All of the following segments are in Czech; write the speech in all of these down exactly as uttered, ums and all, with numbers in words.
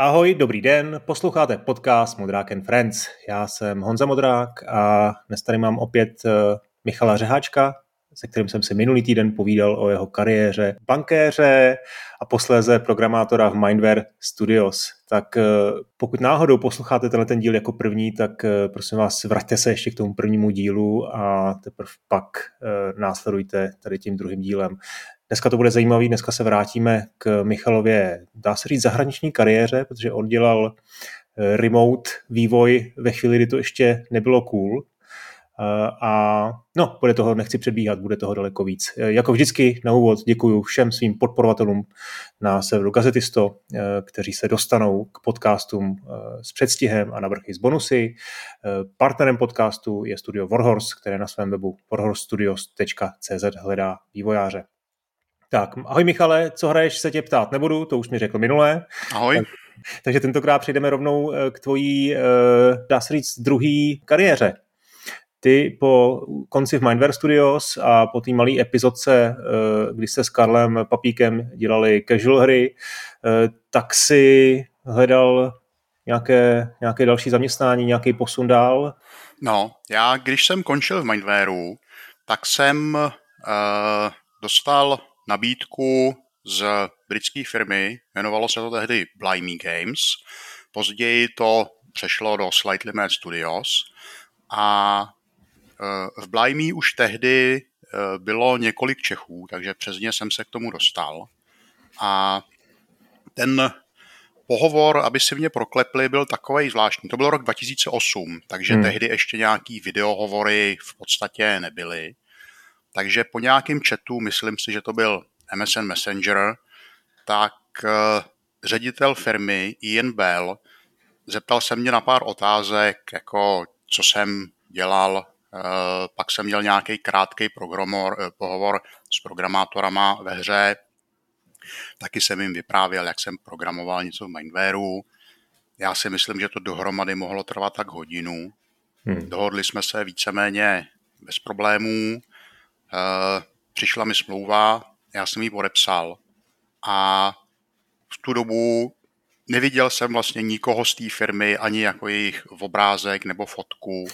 Ahoj, dobrý den, posloucháte podcast Modrák and Friends. Já jsem Honza Modrák a dnes tady mám opět Michala Řeháčka, se kterým jsem si minulý týden povídal o jeho kariéře bankéře a posléze programátora v Mindware Studios. Tak pokud náhodou posloucháte tenhle ten díl jako první, tak prosím vás, vraťte se ještě k tomu prvnímu dílu a teprve pak následujte tady tím druhým dílem. Dneska to bude zajímavý, dneska se vrátíme k Michalově, dá se říct, zahraniční kariéře, protože on dělal remote vývoj ve chvíli, kdy to ještě nebylo cool. A no, bude toho, nechci předbíhat, bude toho daleko víc. Jako vždycky na úvod děkuji všem svým podporovatelům na serveru Gazetisto, kteří se dostanou k podcastům s předstihem a na vrchy s bonusy. Partnerem podcastu je studio Warhorse, které na svém webu warhorse studios tečka cé zet hledá vývojáře. Tak, ahoj Michale, co hraješ, se tě ptát nebudu, to už mi řekl minulé. Ahoj. Tak, takže tentokrát přejdeme rovnou k tvojí, dá se říct, druhý kariéře. Ty po konci v Mindware Studios a po té malé epizodce, kdy jste s Karlem Papíkem dělali casual hry, tak si hledal nějaké, nějaké další zaměstnání, nějaký posun dál? No, já když jsem končil v Mindwareu, tak jsem uh, dostal nabídku z britské firmy, jmenovalo se to tehdy Blimey Games, později to přešlo do Slightly Mad Studios a v Blimey už tehdy bylo několik Čechů, takže přesně jsem se k tomu dostal. A ten pohovor, aby si mě proklepli, byl takovej zvláštní. To byl rok dva tisíce osm, takže hmm. tehdy ještě nějaký videohovory v podstatě nebyly. Takže po nějakém chatu, myslím si, že to byl em es en Messenger, tak ředitel firmy Ian Bell zeptal se mě na pár otázek, jako co jsem dělal. Pak jsem měl nějaký krátký pohovor s programátorama ve hře. Taky jsem jim vyprávěl, jak jsem programoval něco v Mindwareu. Já si myslím, že to dohromady mohlo trvat tak hodinu. Hmm. Dohodli jsme se víceméně bez problémů. Přišla mi smlouva, já jsem ji podepsal. A v tu dobu neviděl jsem vlastně nikoho z té firmy, ani jako jejich obrázek nebo fotku,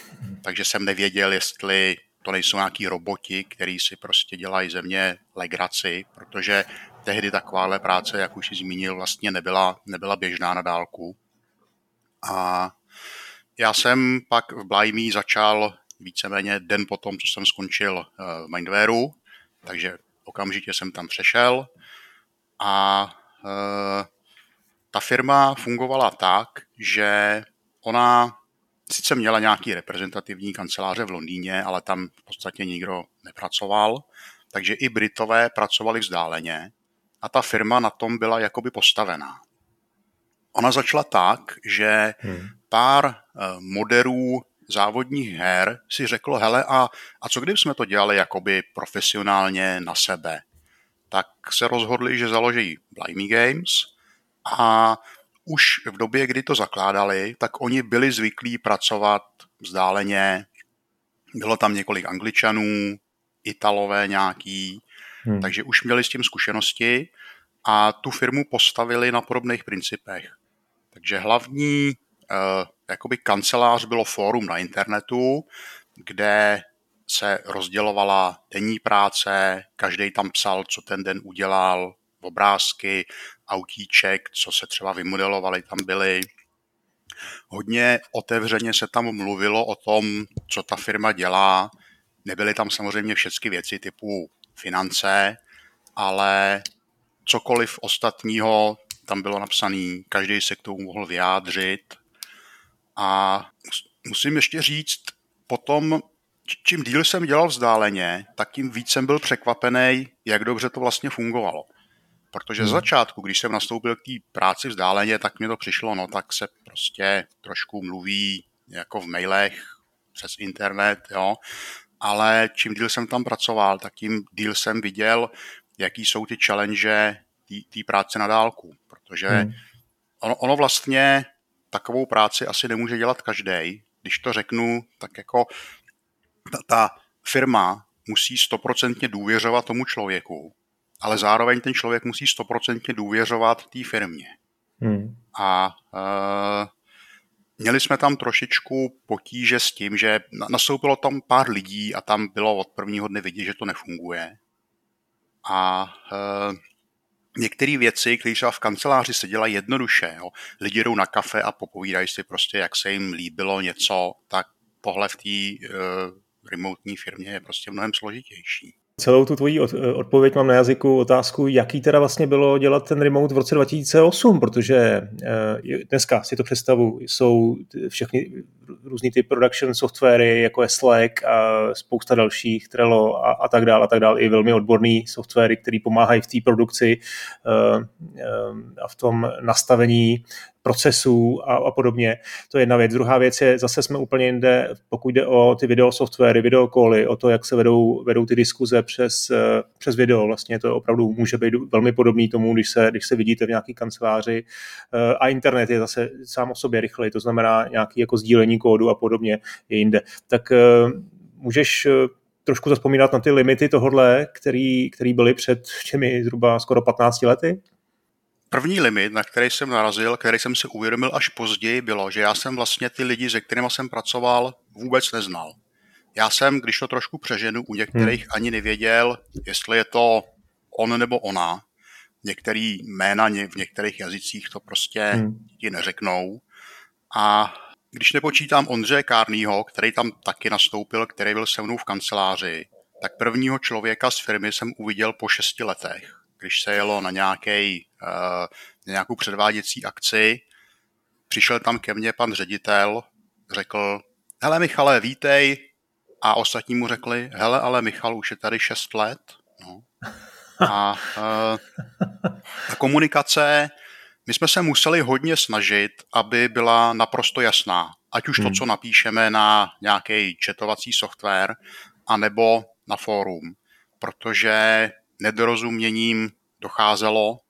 takže jsem nevěděl, jestli to nejsou nějaký roboti, který si prostě dělají ze mě legraci, protože tehdy takováhle práce, jak už jsi zmínil, vlastně nebyla, nebyla běžná na dálku. A já jsem pak v Blimey začal víceméně den potom, co jsem skončil v Mindwareu, takže okamžitě jsem tam přešel a e, ta firma fungovala tak, že ona sice měla nějaký reprezentativní kanceláře v Londýně, ale tam v podstatě nikdo nepracoval, takže i Britové pracovali vzdáleně a ta firma na tom byla jakoby postavená. Ona začala tak, že pár moderů závodních her si řeklo, hele, a, a co kdyby jsme to dělali jakoby profesionálně na sebe? Tak se rozhodli, že založí Blimey Games. A už v době, kdy to zakládali, tak oni byli zvyklí pracovat vzdáleně. Bylo tam několik Angličanů, Italové nějaký, hmm. takže už měli s tím zkušenosti a tu firmu postavili na podobných principech. Takže hlavní eh, jakoby kancelář bylo fórum na internetu, kde se rozdělovala denní práce, každý tam psal, co ten den udělal, obrázky, autíček, co se třeba vymodelovali, tam byly. Hodně otevřeně se tam mluvilo o tom, co ta firma dělá. Nebyly tam samozřejmě všechny věci typu finance, ale cokoliv ostatního tam bylo napsané, každý se k tomu mohl vyjádřit. A musím ještě říct, potom, čím díl jsem dělal vzdáleně, tak tím víc jsem byl překvapený, jak dobře to vlastně fungovalo. Protože z začátku, když jsem nastoupil k té práci vzdáleně, tak mi to přišlo, no tak se prostě trošku mluví jako v mailech, přes internet, jo. Ale čím díl jsem tam pracoval, tak tím díl jsem viděl, jaký jsou ty challenge té práce na dálku. Protože hmm. ono, ono vlastně takovou práci asi nemůže dělat každý. Když to řeknu, tak jako ta, ta firma musí stoprocentně důvěřovat tomu člověku, ale zároveň ten člověk musí stoprocentně důvěřovat té firmě. Hmm. A uh, měli jsme tam trošičku potíže s tím, že nastoupilo tam pár lidí a tam bylo od prvního dne vidět, že to nefunguje. A uh, některé věci, které třeba v kanceláři se dělají jednoduše, jo. Lidi jdou na kafe a popovídají si prostě, jak se jim líbilo něco, tak tohle v té uh, remotní firmě je prostě mnohem složitější. Celou tu tvoji odpověď mám na jazyku otázku, jaký teda vlastně bylo dělat ten remote v roce dva tisíce osm, protože dneska si to představu, jsou všechny různý ty production softwary, jako je Slack a spousta dalších, Trello a, a tak dále, a tak dále, i velmi odborný softwary, který pomáhají v té produkci a v tom nastavení procesů a, a podobně. To je jedna věc. Druhá věc je, zase jsme úplně jinde, pokud jde o ty videosoftwary, videokoly, o to, jak se vedou, vedou ty diskuze přes, přes video. Vlastně to opravdu může být velmi podobný tomu, když se, když se vidíte v nějaký kanceláři. A internet je zase sám o sobě rychlej, to znamená nějaké jako sdílení kódu a podobně je jinde. Tak můžeš trošku zazpomínat na ty limity tohodle, který, který byly před těmi zhruba skoro patnácti lety? První limit, na který jsem narazil, který jsem si uvědomil až později, bylo, že já jsem vlastně ty lidi, se kterými jsem pracoval, vůbec neznal. Já jsem, když to trošku přeženu, u některých hmm. ani nevěděl, jestli je to on nebo ona. Některý jména v některých jazycích to prostě hmm. ti neřeknou. A když nepočítám Ondřeje Kárnýho, který tam taky nastoupil, který byl se mnou v kanceláři, tak prvního člověka z firmy jsem uviděl po šesti letech. Když se jelo na, nějaký, na nějakou předváděcí akci, přišel tam ke mně pan ředitel, řekl, hele Michale, vítej, a ostatní mu řekli, hele, ale Michal už je tady šest let. No. A ta komunikace, my jsme se museli hodně snažit, aby byla naprosto jasná. Ať už hmm. to, co napíšeme na nějaký chatovací software, anebo na fórum. Protože nedorozuměním docházelo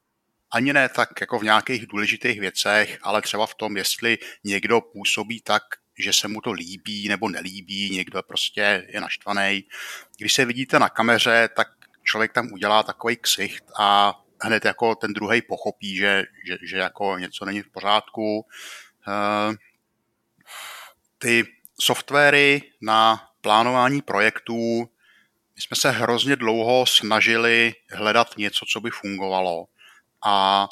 ani ne tak jako v nějakých důležitých věcech, ale třeba v tom, jestli někdo působí tak, že se mu to líbí nebo nelíbí, někdo prostě je naštvaný. Když se vidíte na kameře, tak člověk tam udělá takový ksicht a hned jako ten druhej pochopí, že, že, že jako něco není v pořádku. Ty softwary na plánování projektů, my jsme se hrozně dlouho snažili hledat něco, co by fungovalo, a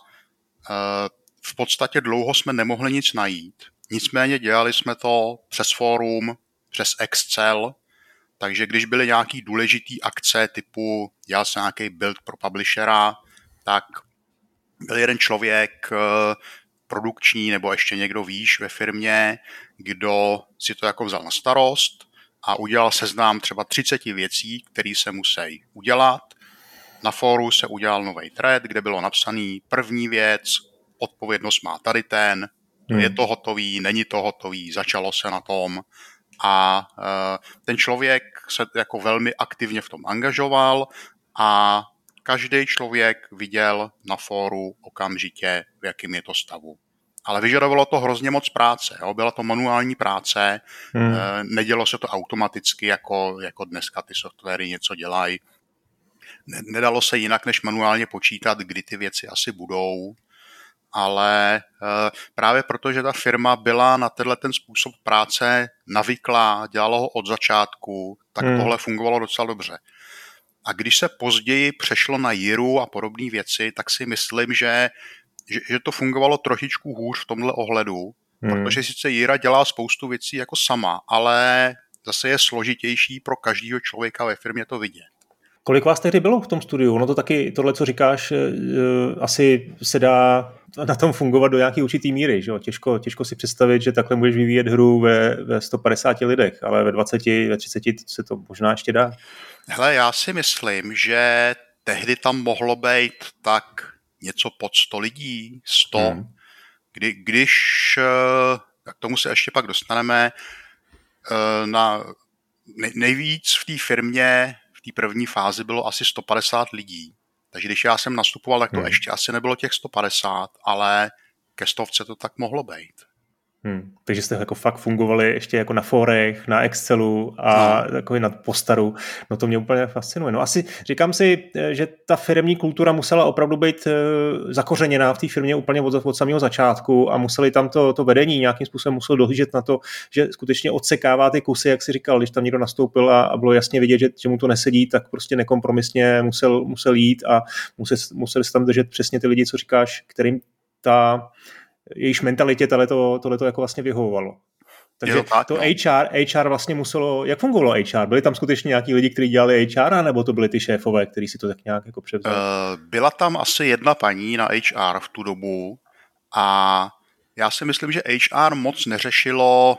v podstatě dlouho jsme nemohli nic najít. Nicméně dělali jsme to přes fórum, přes Excel, takže když byly nějaký důležitý akce typu dělal se nějaký build pro publishera, tak byl jeden člověk produkční nebo ještě někdo výš ve firmě, kdo si to jako vzal na starost a udělal seznám třeba třicet věcí, které se musí udělat. Na fóru se udělal nový thread, kde bylo napsaný první věc, odpovědnost má tady ten, hmm. je to hotový, není to hotový, začalo se na tom. A uh, ten člověk se jako velmi aktivně v tom angažoval a každý člověk viděl na fóru okamžitě, v jakém je to stavu. Ale vyžadovalo to hrozně moc práce. Jo? Byla to manuální práce, hmm. nedělo se to automaticky, jako, jako dneska ty softwary něco dělají. Nedalo se jinak, než manuálně počítat, kdy ty věci asi budou, ale právě protože ta firma byla na tenhle ten způsob práce navyklá, dělala ho od začátku, tak hmm. tohle fungovalo docela dobře. A když se později přešlo na jiru a podobné věci, tak si myslím, že Že, že to fungovalo trošičku hůř v tomhle ohledu, hmm. protože sice Jira dělá spoustu věcí jako sama, ale zase je složitější pro každého člověka ve firmě to vidět. Kolik vás tehdy bylo v tom studiu? No to taky tohle, co říkáš, asi se dá na tom fungovat do nějaké určitý míry. Že? Těžko, těžko si představit, že takhle můžeš vyvíjet hru ve, ve sto padesáti lidech, ale ve dvaceti, ve třiceti se to možná ještě dá. Hele, já si myslím, že tehdy tam mohlo být tak něco pod sto lidí, sto. Hmm. Kdy, když, k tomu se ještě pak dostaneme, na nejvíc v té firmě, v té první fázi bylo asi sto padesát lidí. Takže když já jsem nastupoval, tak to hmm. ještě asi nebylo těch sto padesát, ale ke stovce to tak mohlo být. Hmm. Takže jste jako fakt fungovali ještě jako na forech, na Excelu a no. Takový na postaru. No to mě úplně fascinuje. No asi říkám si, že ta firemní kultura musela opravdu být zakořeněná v té firmě úplně od, od samého začátku a museli tam to, to vedení nějakým způsobem muselo dohlížet na to, že skutečně odsekává ty kusy, jak si říkal, když tam někdo nastoupil a, a bylo jasně vidět, že, že mu to nesedí, tak prostě nekompromisně musel, musel jít a musel, musel se tam držet přesně ty lidi, co říkáš, kterým ta jejíž mentalitě tohleto, tohleto jako vlastně vyhovovalo. Takže jo, tak, to H R, H R vlastně muselo, jak fungovalo H R? Byli tam skutečně nějaký lidi, kteří dělali H R, nebo to byli ty šéfové, kteří si to tak nějak jako převzali? Byla tam asi jedna paní na H R v tu dobu a já si myslím, že H R moc neřešilo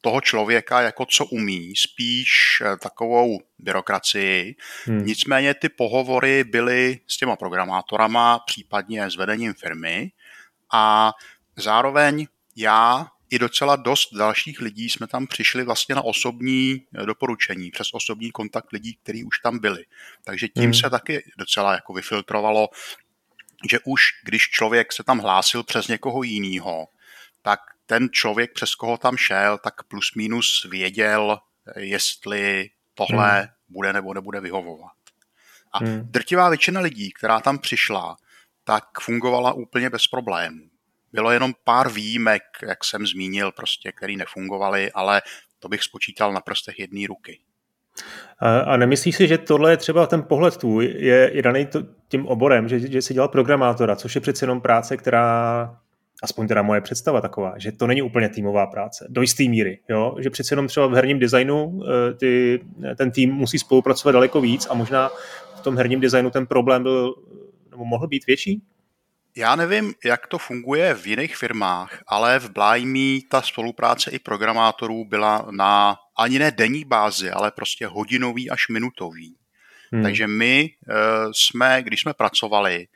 toho člověka jako co umí, spíš takovou byrokracii. Hmm. Nicméně ty pohovory byly s těma programátorama, případně s vedením firmy. A zároveň já i docela dost dalších lidí jsme tam přišli vlastně na osobní doporučení, přes osobní kontakt lidí, kteří už tam byli. Takže tím hmm. se taky docela jako vyfiltrovalo, že už když člověk se tam hlásil přes někoho jinýho, tak ten člověk, přes koho tam šel, tak plus minus věděl, jestli tohle hmm. bude nebo nebude vyhovovat. A hmm. drtivá většina lidí, která tam přišla, tak fungovala úplně bez problémů. Bylo jenom pár výjimek, jak jsem zmínil, prostě, který nefungovaly, ale to bych spočítal na prstech jedné ruky. A, a nemyslíš si, že tohle je třeba ten pohled tvůj, je, je daný to, tím oborem, že, že jsi dělal programátora, což je přece jenom práce, která, aspoň teda moje představa taková, že to není úplně týmová práce, do jisté míry, jo? Že přece jenom třeba v herním designu ty, ten tým musí spolupracovat daleko víc a možná v tom herním designu ten problém byl nebo mohl být větší? Já nevím, jak to funguje v jiných firmách, ale v Blimey ta spolupráce i programátorů byla na ani ne denní bázi, ale prostě hodinový až minutový. Hmm. Takže my e, jsme, když jsme pracovali,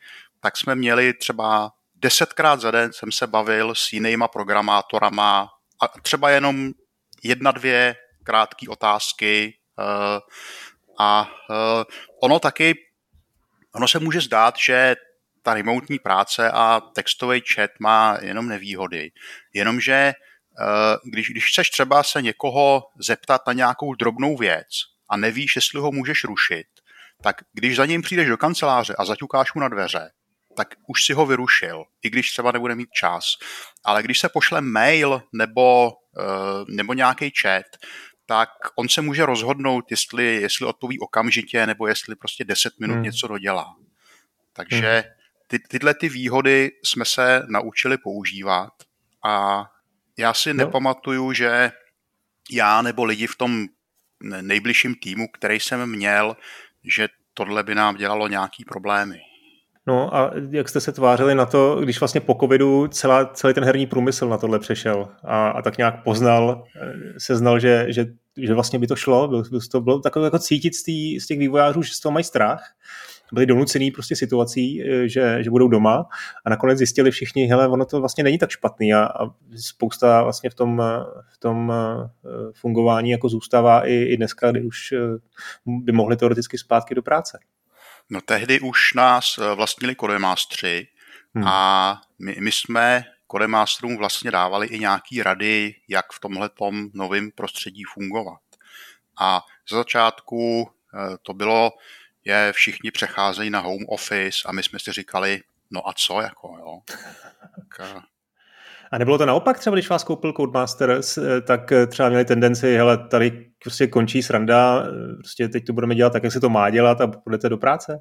tak jsme měli třeba desetkrát za den jsem se bavil s jinýma programátorama a třeba jenom jedna, dvě krátké otázky e, a e, ono taky Ono se může zdát, že ta remotní práce a textový chat má jenom nevýhody. Jenomže když, když chceš třeba se někoho zeptat na nějakou drobnou věc a nevíš, jestli ho můžeš rušit, tak když za ním přijdeš do kanceláře a zaťukáš mu na dveře, tak už si ho vyrušil, i když třeba nebude mít čas. Ale když se pošle mail nebo, nebo nějaký chat, tak on se může rozhodnout, jestli, jestli odpoví okamžitě, nebo jestli prostě deset minut hmm. něco dodělá. Takže ty, tyhle ty výhody jsme se naučili používat a já si no. nepamatuju, že já nebo lidi v tom nejbližším týmu, který jsem měl, že tohle by nám dělalo nějaký problémy. No a jak jste se tvářili na to, když vlastně po covidu celá, celý ten herní průmysl na tohle přešel a, a tak nějak poznal, seznal, že, že, že vlastně by to šlo, bylo, to bylo takové jako cítit z, tý, z těch vývojářů, že z toho mají strach, byli donucený prostě situací, že, že budou doma a nakonec zjistili všichni, hele, ono to vlastně není tak špatný a, a spousta vlastně v tom, v tom fungování jako zůstává i, i dneska, kdy už by mohli teoreticky zpátky do práce. No tehdy už nás vlastnili Codemastři hmm. a my, my jsme Codemasterům vlastně dávali i nějaký rady, jak v tomhletom novém prostředí fungovat. A za začátku to bylo, že všichni přecházejí na home office a my jsme si říkali, no a co jako, jo. Tak, a nebylo to naopak třeba, když vás koupil Codemasters, tak třeba měli tendenci, hele, tady prostě končí sranda, prostě teď to budeme dělat tak, jak se to má dělat a půjdete do práce?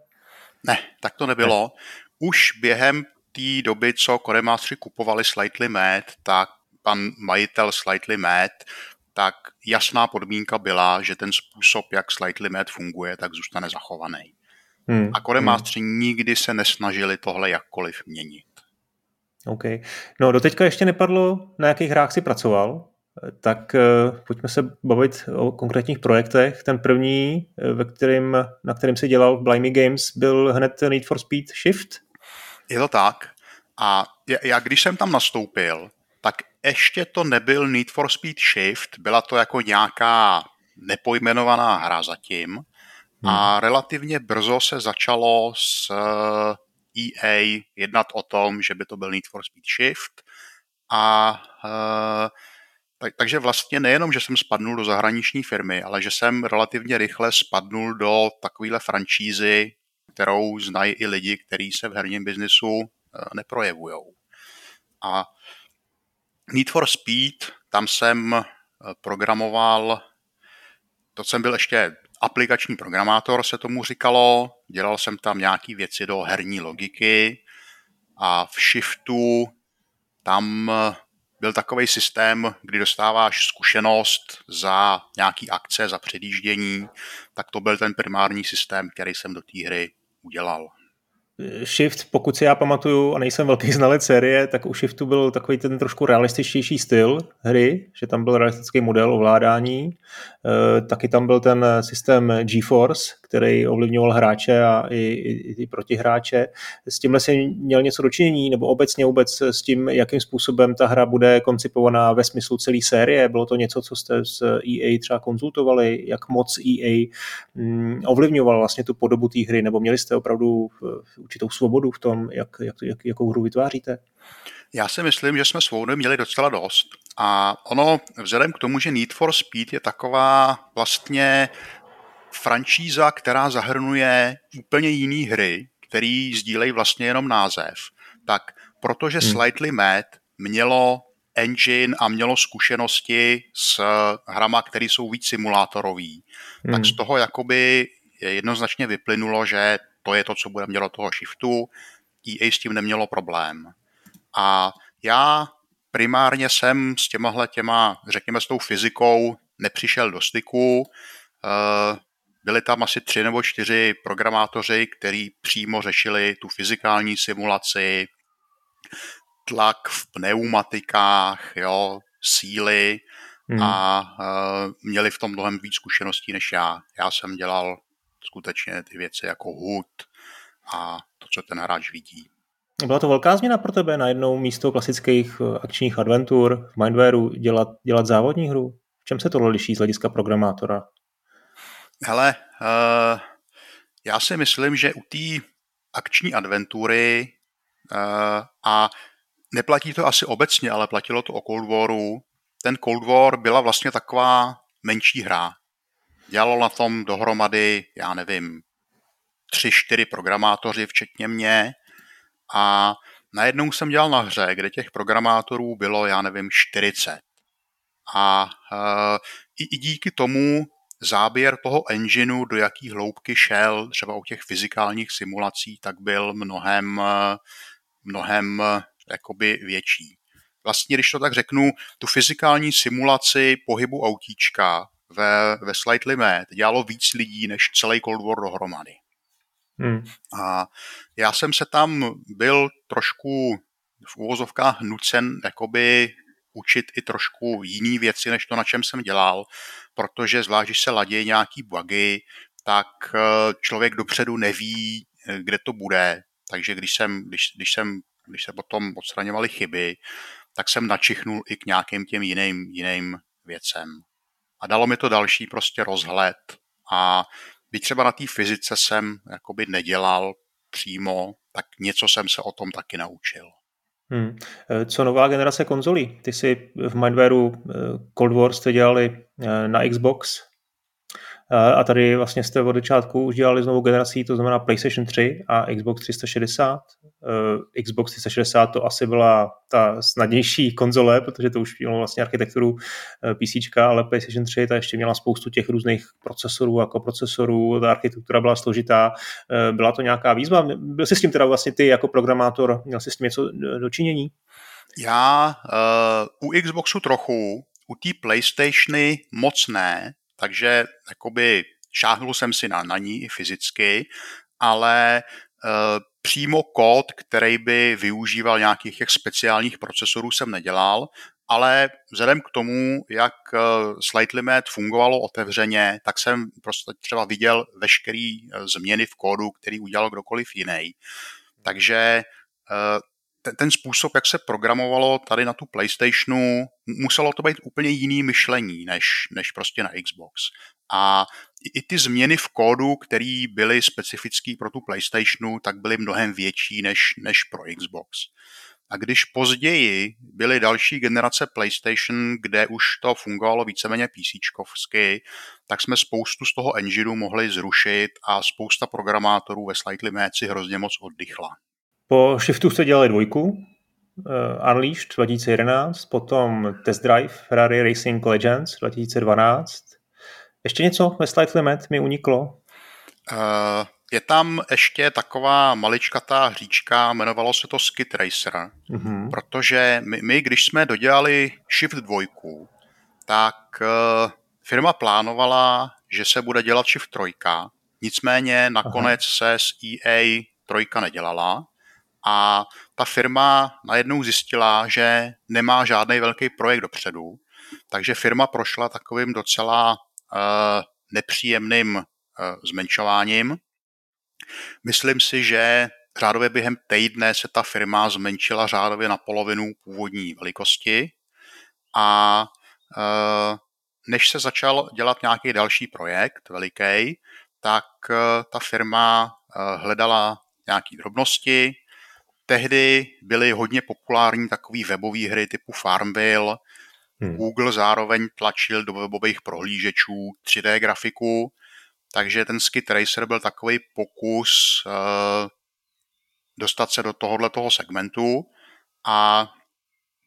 Ne, tak to nebylo. Ne. Už během té doby, co Codemastři kupovali Slightly Mad, tak pan majitel Slightly Mad, tak jasná podmínka byla, že ten způsob, jak Slightly Mad funguje, tak zůstane zachovaný. Hmm. A Codemastři hmm. nikdy se nesnažili tohle jakkoliv měnit. OK. No doteďka ještě nepadlo, na jakých hrách si pracoval, tak uh, pojďme se bavit o konkrétních projektech. Ten první, ve kterým, na kterém se dělal v Blimey Games, byl hned Need for Speed Shift. Je to tak. A já, já když jsem tam nastoupil, tak ještě to nebyl Need for Speed Shift, byla to jako nějaká nepojmenovaná hra zatím hmm. a relativně brzo se začalo s E A jednat o tom, že by to byl Need for Speed Shift a e, tak, takže vlastně nejenom, že jsem spadnul do zahraniční firmy, ale že jsem relativně rychle spadnul do takovéhle franšízy, kterou znají i lidi, kteří se v herním biznisu e, neprojevují. A Need for Speed, tam jsem programoval, to jsem byl ještě aplikační programátor, se tomu říkalo, dělal jsem tam nějaké věci do herní logiky a v Shiftu tam byl takový systém, kdy dostáváš zkušenost za nějaký akce, za předjíždění, tak to byl ten primární systém, který jsem do té hry udělal. Shift, pokud si já pamatuju, a nejsem velký znalec série, tak u Shiftu byl takový ten trošku realističtější styl hry, že tam byl realistický model ovládání, e, taky tam byl ten systém GeForce, který ovlivňoval hráče a i, i, i protihráče. S tímhle si měl něco dočinění, nebo obecně vůbec s tím, jakým způsobem ta hra bude koncipovaná ve smyslu celé série? Bylo to něco, co jste s E A třeba konzultovali? Jak moc E A mm, ovlivňoval vlastně tu podobu té hry? Nebo měli jste opravdu určitou svobodu v tom, jak, jak, jak, jakou hru vytváříte? Já si myslím, že jsme svobody měli docela dost. A ono, vzhledem k tomu, že Need for Speed je taková vlastně franšíza, která zahrnuje úplně jiný hry, který sdílejí vlastně jenom název, tak protože hmm. Slightly Mad mělo engine a mělo zkušenosti s hrama, které jsou víc simulátorový, hmm. tak z toho jakoby jednoznačně vyplynulo, že to je to, co budeme dělat toho Shiftu. E A s tím nemělo problém. A já primárně jsem s těmahle těma, řekněme s tou fyzikou, nepřišel do styku. Uh, Byli tam asi tři nebo čtyři programátoři, kteří přímo řešili tu fyzikální simulaci, tlak v pneumatikách, jo, síly hmm. a e, měli v tom mnohem víc zkušeností než já. Já jsem dělal skutečně ty věci jako hud a to, co ten hráč vidí. Byla to velká změna pro tebe najednou místo klasických akčních adventur v Mindwareu dělat, dělat závodní hru? V čem se to liší z hlediska programátora? Hele, uh, já si myslím, že u té akční adventury uh, a neplatí to asi obecně, ale platilo to o Cold Waru. Ten Cold War byla vlastně taková menší hra. Dělalo na tom dohromady, já nevím, tři, čtyři programátoři, včetně mě. A najednou jsem dělal na hře, kde těch programátorů bylo, já nevím, čtyřicet. A uh, i, i díky tomu záběr toho engineu, do jaký hloubky šel, třeba u těch fyzikálních simulací, tak byl mnohem, mnohem jakoby větší. Vlastně, když to tak řeknu, tu fyzikální simulaci pohybu autíčka ve, ve Slightly Mad dělalo víc lidí než celý Cold War dohromady. Hmm. A já jsem se tam byl trošku v uvozovkách nucen jakoby učit i trošku jiný věci, než to, na čem jsem dělal, protože zvlášť, když se ladějí nějaký bugy, tak člověk dopředu neví, kde to bude. Takže když, jsem, když, když, jsem, když se potom odstraňovaly chyby, tak jsem načichnul i k nějakým těm jiným, jiným věcem. A dalo mi to další prostě rozhled. A byť třeba na té fyzice jsem jakoby nedělal přímo, tak něco jsem se o tom taky naučil. Hmm. Co nová generace konzolí? Ty si v Mindwareu Cold War jste dělali na Xbox a tady vlastně jste od začátku už dělali s novou generací, to znamená PlayStation tři a Xbox tři sta šedesát. Xbox tři sta šedesát to asi byla ta snadnější konzole, protože to už mělo vlastně architekturu PCčka, ale PlayStation tři ta ještě měla spoustu těch různých procesorů a koprocesorů, ta architektura byla složitá, byla to nějaká výzva. Byl jsi s tím teda vlastně ty jako programátor, měl jsi s tím něco dočinění? Já uh, u Xboxu trochu, u té PlayStationy moc ne, takže jakoby šáhnul jsem si na, na ní i fyzicky, ale e, přímo kód, který by využíval nějakých těch speciálních procesorů, jsem nedělal, ale vzhledem k tomu, jak e, Slightly Mad fungovalo otevřeně, tak jsem prostě třeba viděl veškeré změny v kódu, který udělal kdokoliv jiný. Takže e, ten, ten způsob, jak se programovalo tady na tu PlayStationu, muselo to být úplně jiný myšlení, než, než prostě na Xbox. A i ty změny v kódu, které byly specifické pro tu PlayStationu, tak byly mnohem větší než, než pro Xbox. A když později byly další generace PlayStation, kde už to fungovalo víceméně PCčkovsky, tak jsme spoustu z toho engineu mohli zrušit a spousta programátorů ve Slightly Mad si hrozně moc oddychla. Po Shiftu jste dělali dvojku, Unleashed dva tisíce jedenáct, potom Test Drive Ferrari Racing Legends dva tisíce dvanáct. Ještě něco ve Slightly Mad mi uniklo? Uh... Je tam ještě taková maličkatá hříčka, jmenovalo se to Skid Racer, mm-hmm. protože my, my, když jsme dodělali Shift dva, tak uh, firma plánovala, že se bude dělat Shift tři, nicméně nakonec Aha. se z E A tři nedělala a ta firma najednou zjistila, že nemá žádný velký projekt dopředu, takže firma prošla takovým docela uh, nepříjemným uh, zmenšováním. Myslím si, že řádově během týdne se ta firma zmenšila řádově na polovinu původní velikosti a e, než se začal dělat nějaký další projekt veliký, tak e, ta firma e, hledala nějaké drobnosti. Tehdy byly hodně populární takové webové hry typu Farmville. Hmm. Google zároveň tlačil do webových prohlížečů tři dé grafiku. Takže ten Skid Racer byl takový pokus eh, dostat se do tohohletoho segmentu a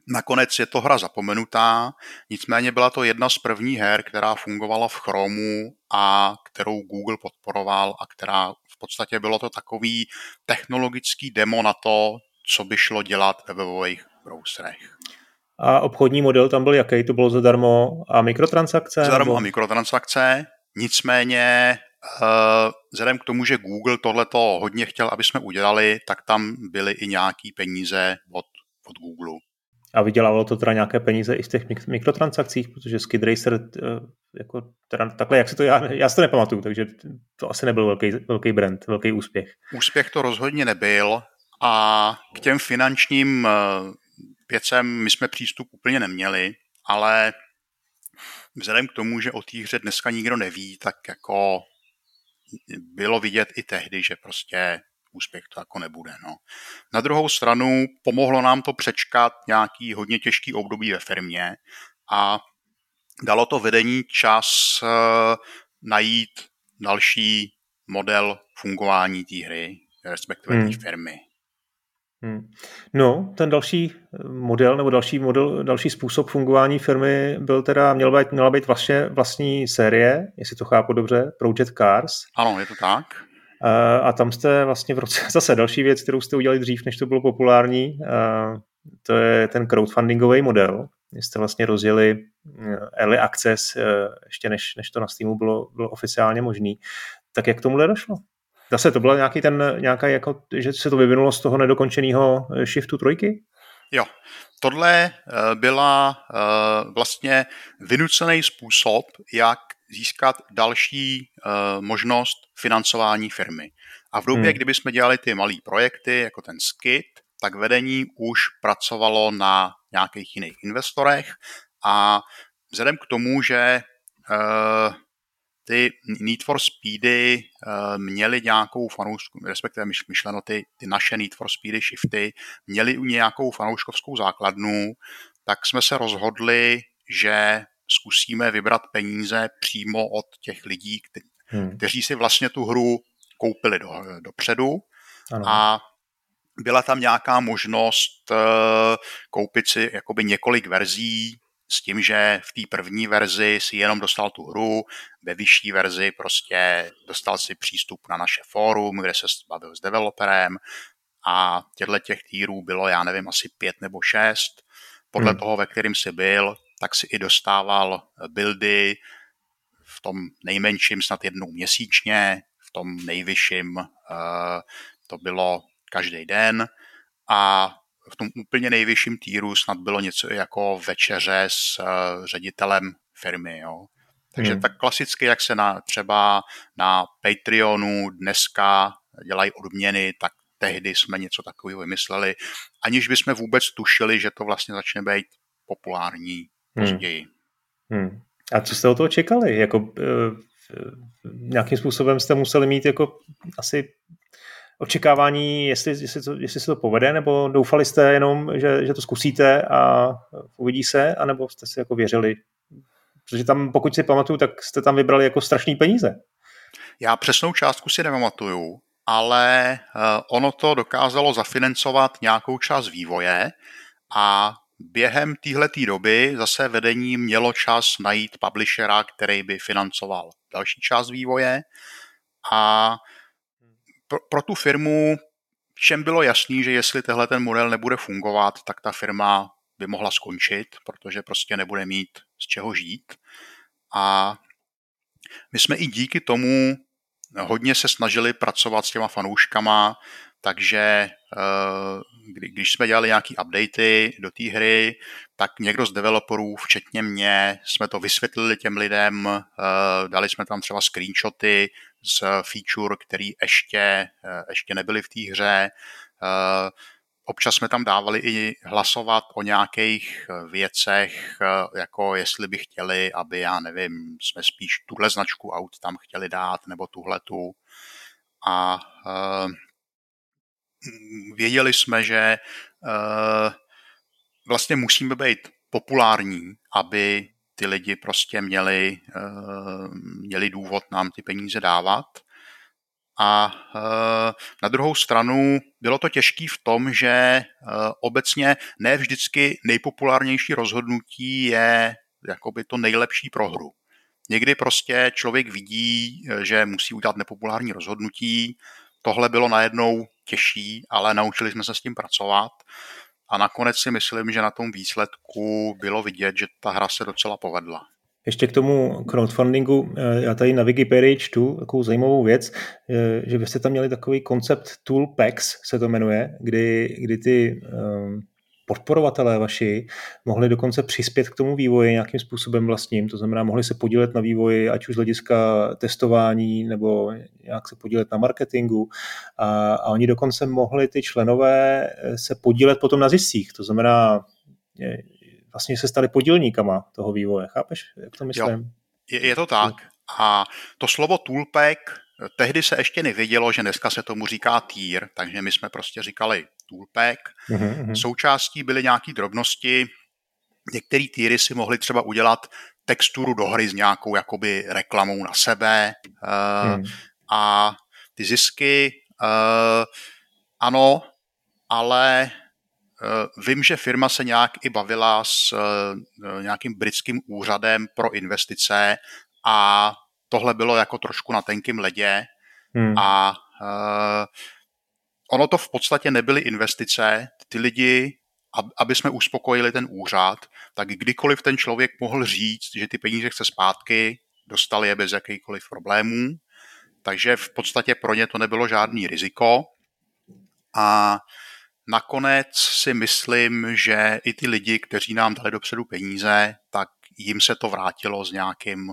nakonec je to hra zapomenutá, nicméně byla to jedna z prvních her, která fungovala v Chromu a kterou Google podporoval a která v podstatě bylo to takový technologický demo na to, co by šlo dělat ve webových browserech. A obchodní model tam byl jaký? To bylo zadarmo a mikrotransakce? Zadarmo nebo... a mikrotransakce. Nicméně vzhledem k tomu, že Google tohleto hodně chtěl, aby jsme udělali, tak tam byly i nějaký peníze od, od Google. A vydělávalo to teda nějaké peníze i z těch mikrotransakcích, protože Skid Racer, jako, teda, takhle, jak se to, já, já si to nepamatuju, takže to asi nebyl velký, velký brand, velký úspěch. Úspěch to rozhodně nebyl a k těm finančním věcem my jsme přístup úplně neměli, ale... Vzhledem k tomu, že o té hře dneska nikdo neví, tak jako bylo vidět i tehdy, že prostě úspěch to jako nebude. No. Na druhou stranu pomohlo nám to přečkat nějaký hodně těžký období ve firmě a dalo to vedení čas e, najít další model fungování té hry, respektive hmm. té firmy. Hmm. No, ten další model nebo další model, další způsob fungování firmy byl teda, měla být, měla být vlastně vlastní série, jestli to chápu dobře, Project Cars. Ano, je to tak. A, a tam jste vlastně v roce, zase další věc, kterou jste udělali dřív, než to bylo populární, to je ten crowdfundingový model. Jste vlastně rozjeli early access, ještě než, než to na Steamu bylo, bylo oficiálně možný. Tak jak k tomuhle došlo? Zase to bylo nějaký ten, nějaká jako, že se to vyvinulo z toho nedokončeného shiftu trojky? Jo, tohle byla vlastně vynucený způsob, jak získat další možnost financování firmy. A v době, hmm. kdyby jsme dělali ty malé projekty, jako ten Skid, tak vedení už pracovalo na nějakých jiných investorech a vzhledem k tomu, že ty Need for Speedy uh, měly nějakou fanoušku, respektive myšleno ty, ty naše Need for Speedy shifty, měly nějakou fanouškovskou základnu, tak jsme se rozhodli, že zkusíme vybrat peníze přímo od těch lidí, kte- hmm. kteří si vlastně tu hru koupili do, dopředu ano. a byla tam nějaká možnost uh, koupit si jakoby několik verzí, s tím, že v té první verzi si jenom dostal tu hru, ve vyšší verzi prostě dostal si přístup na naše fórum, kde se bavil s developerem a těchto těch týrů bylo, já nevím, asi pět nebo šest. Podle hmm. toho, ve kterým si byl, tak si i dostával buildy v tom nejmenším snad jednou měsíčně, v tom nejvyšším uh, to bylo každý den a v tom úplně nejvyšším týru snad bylo něco jako večeře s uh, ředitelem firmy. Jo. Takže hmm. tak klasicky, jak se na, třeba na Patreonu dneska dělají odměny, tak tehdy jsme něco takového vymysleli, aniž bychom vůbec tušili, že to vlastně začne být populární hmm. později. Hmm. A co jste od toho čekali? Jako, uh, nějakým způsobem jste museli mít jako asi... očekávání, jestli, jestli, to, jestli se to povede, nebo doufali jste jenom, že, že to zkusíte a uvidí se, anebo jste si jako věřili? Protože tam, pokud si pamatuju, tak jste tam vybrali jako strašný peníze. Já přesnou částku si nepamatuju, ale ono to dokázalo zafinancovat nějakou část vývoje a během téhletý doby zase vedení mělo čas najít publishera, který by financoval další část vývoje, a pro, pro tu firmu všem bylo jasný, že jestli tehle ten model nebude fungovat, tak ta firma by mohla skončit, protože prostě nebude mít z čeho žít. A my jsme i díky tomu hodně se snažili pracovat s těma fanouškama, takže když jsme dělali nějaké updaty do té hry, tak někdo z developerů, včetně mě, jsme to vysvětlili těm lidem, dali jsme tam třeba screenshoty z feature, které ještě, ještě nebyly v té hře. Občas jsme tam dávali i hlasovat o nějakých věcech, jako jestli by chtěli, aby, já nevím, jsme spíš tuhle značku aut tam chtěli dát, nebo tuhletu. A uh, věděli jsme, že uh, vlastně musíme být populární, aby ty lidi prostě měli, uh, měli důvod nám ty peníze dávat. A na druhou stranu bylo to těžké v tom, že obecně ne vždycky nejpopulárnější rozhodnutí je jakoby to nejlepší pro hru. Někdy prostě člověk vidí, že musí udělat nepopulární rozhodnutí. Tohle bylo najednou těžší, ale naučili jsme se s tím pracovat. A nakonec si myslím, že na tom výsledku bylo vidět, že ta hra se docela povedla. Ještě k tomu crowdfundingu, já tady na Vigipary čtu takovou zajímavou věc, že byste tam měli takový koncept tool packs, se to jmenuje, kdy, kdy ty podporovatelé vaši mohli dokonce přispět k tomu vývoji nějakým způsobem vlastním, to znamená mohli se podílet na vývoji, ať už z hlediska testování, nebo nějak se podílet na marketingu, a, a oni dokonce mohli, ty členové, se podílet potom na ziscích, to znamená vlastně se stali podílníkama toho vývoje, chápeš, jak to myslím? Je, je to tak. A to slovo toolpack, tehdy se ještě nevědělo, že dneska se tomu říká tier, takže my jsme prostě říkali toolpack. Mm-hmm. Součástí byly nějaké drobnosti. Některé tiery si mohli třeba udělat texturu do hry s nějakou jakoby reklamou na sebe. Mm. Uh, a ty zisky, uh, ano, ale... Vím, že firma se nějak i bavila s nějakým britským úřadem pro investice a tohle bylo jako trošku na tenkém ledě. Hmm. A ono to v podstatě nebyly investice. Ty lidi, aby jsme uspokojili ten úřad, tak kdykoliv ten člověk mohl říct, že ty peníze chce zpátky, dostal je bez jakýchkoliv problémů. Takže v podstatě pro ně to nebylo žádný riziko. A nakonec si myslím, že i ty lidi, kteří nám dali dopředu peníze, tak jim se to vrátilo s nějakým,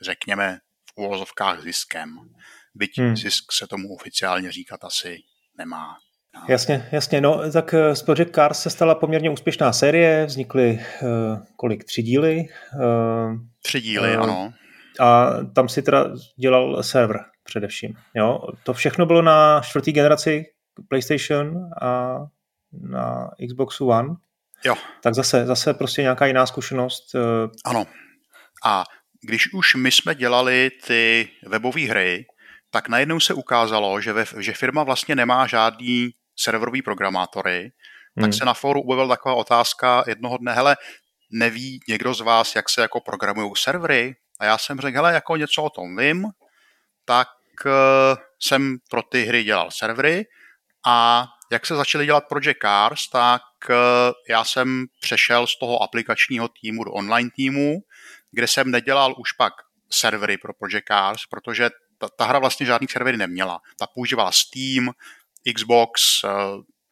řekněme, v uvozovkách ziskem. Byť hmm. zisk se tomu oficiálně říkat asi nemá. No. Jasně, jasně. No, tak z Project Cars se stala poměrně úspěšná série, vznikly uh, kolik? Tři díly? Uh, Tři díly, uh, ano. A tam si teda dělal server především. Jo? To všechno bylo na čtvrtý generaci PlayStation a na Xboxu One. Jo. Tak zase, zase prostě nějaká jiná zkušenost. Ano. A když už my jsme dělali ty webové hry, tak najednou se ukázalo, že, ve, že firma vlastně nemá žádný serverový programátory, tak hmm. se na fóru objevila taková otázka jednoho dne, hele, neví někdo z vás, jak se jako programujou servery? A já jsem řekl, hele, jako něco o tom vím, tak uh, jsem pro ty hry dělal servery. A jak se začaly dělat Project Cars, tak já jsem přešel z toho aplikačního týmu do online týmu, kde jsem nedělal už pak servery pro Project Cars, protože ta, ta hra vlastně žádný servery neměla. Ta používala Steam, Xbox,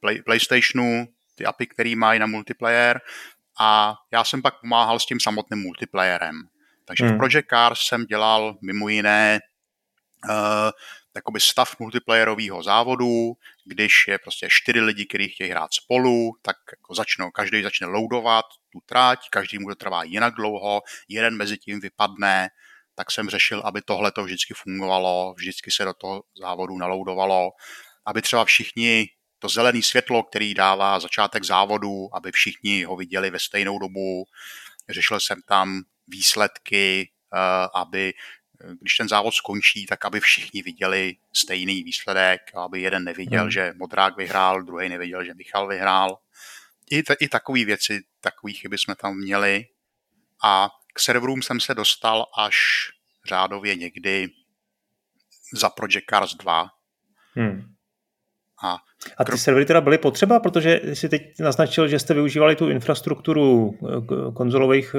play, PlayStationu, ty apy, které mají na multiplayer, a já jsem pak pomáhal s tím samotným multiplayerem. Takže hmm. v Project Cars jsem dělal mimo jiné uh, jakoby stav multiplayerového závodu, když je prostě čtyři lidi, kteří chtějí hrát spolu, tak jako začnou, každý začne loadovat tu tráť, každý mu to trvá jinak dlouho, jeden mezi tím vypadne, tak jsem řešil, aby tohle to vždycky fungovalo, vždycky se do toho závodu naloadovalo. aby třeba všichni to zelené světlo, který dává začátek závodu, aby všichni ho viděli ve stejnou dobu. Řešil jsem tam výsledky, aby když ten závod skončí, tak aby všichni viděli stejný výsledek, aby jeden neviděl, hmm. že Modrák vyhrál, druhý neviděl, že Michal vyhrál. I, t- i takové věci, takové chyby jsme tam měli. A k serverům jsem se dostal až řádově někdy za Project Cars dva. Hmm. A, a ty kru... servery teda byly potřeba, protože jsi teď naznačil, že jste využívali tu infrastrukturu konzolových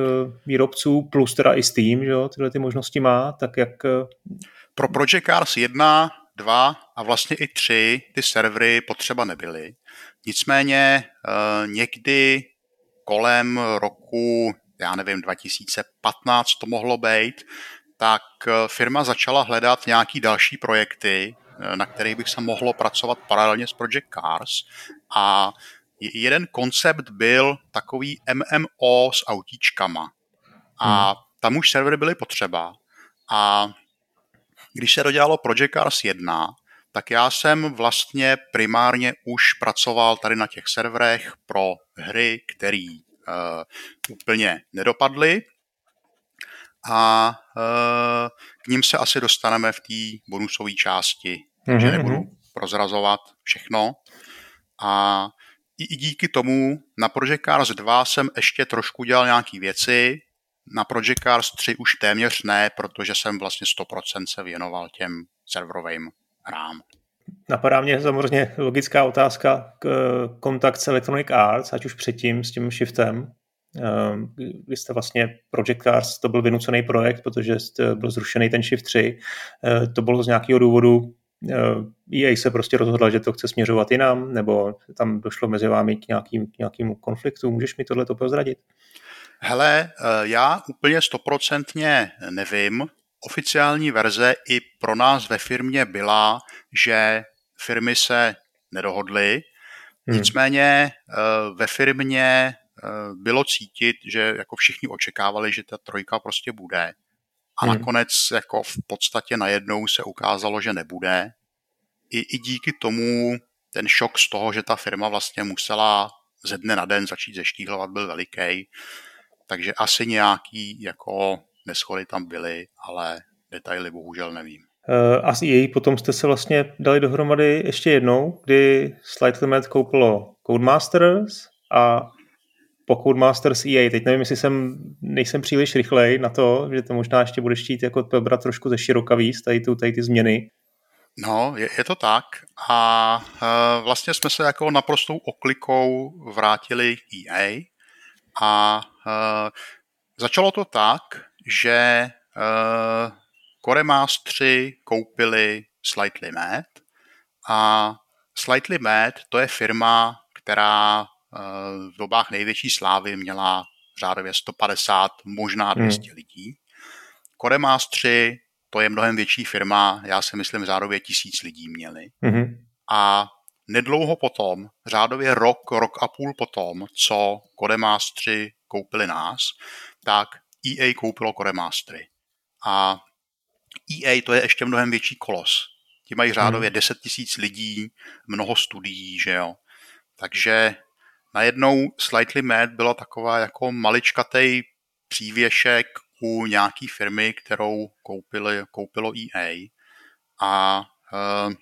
výrobců plus teda i Steam, že jo, tyhle ty možnosti má, tak jak... Pro Project Cars jedna, dva a vlastně i tři ty servery potřeba nebyly. Nicméně někdy kolem roku, já nevím, dva tisíce patnáct to mohlo být, tak firma začala hledat nějaký další projekty, na kterých bych se mohlo pracovat paralelně s Project Cars. A jeden koncept byl takový M M O s autíčkama. A tam už servery byly potřeba. A když se dodělalo Project Cars jedna, tak já jsem vlastně primárně už pracoval tady na těch serverech pro hry, které uh, úplně nedopadly. A uh, k nim se asi dostaneme v té bonusové části, takže mm-hmm. nebudu prozrazovat všechno. A i díky tomu na Project Cars dva jsem ještě trošku dělal nějaké věci, na Project Cars tři už téměř ne, protože jsem vlastně sto procent se věnoval těm serverovým hrám. Napadá mě samozřejmě logická otázka k kontakt s Electronic Arts, ať už předtím s tím Shiftem. Vy jste vlastně Project Cars, to byl vynucený projekt, protože byl zrušený ten Shift tři. To bylo z nějakého důvodu, E A se prostě rozhodla, že to chce směřovat jinam, nebo tam došlo mezi vámi k nějakým, k nějakému konfliktu. Můžeš mi tohle to prozradit? Hele, já úplně stoprocentně nevím. Oficiální verze i pro nás ve firmě byla, že firmy se nedohodly. Nicméně ve firmě bylo cítit, že jako všichni očekávali, že ta trojka prostě bude. A hmm. nakonec jako v podstatě najednou se ukázalo, že nebude. I, I díky tomu ten šok z toho, že ta firma vlastně musela ze dne na den začít zeštíhlovat, byl veliký. Takže asi nějaký jako neschody tam byly, ale detaily bohužel nevím. A s E A potom jste se vlastně dali dohromady ještě jednou, kdy Slightly Mad koupilo Codemasters a po Codemasters E A. Teď nevím, jestli jsem, nejsem příliš rychlej na to, že to možná ještě bude štít jako probrat trošku ze široka víc, tady, tu, tady ty změny. No, je, je to tak. A e, vlastně jsme se jako naprostou oklikou vrátili E A a e, začalo to tak, že e, Codemastři koupili Slightly Mad a Slightly Mad to je firma, která v dobách největší slávy měla řádově sto padesát, možná dvě stě hmm. lidí. Codemastři, to je mnohem větší firma, já si myslím řádově tisíc lidí měli. Hmm. A nedlouho potom, řádově rok, rok a půl potom, co Codemastři koupili nás, tak E A koupilo Codemastry. A E A to je ještě mnohem větší kolos. Ti mají řádově hmm. deset tisíc lidí, mnoho studií, že jo. Takže najednou Slightly Mad byla taková jako maličkatej přívěšek u nějaký firmy, kterou koupili, koupilo E A. A e,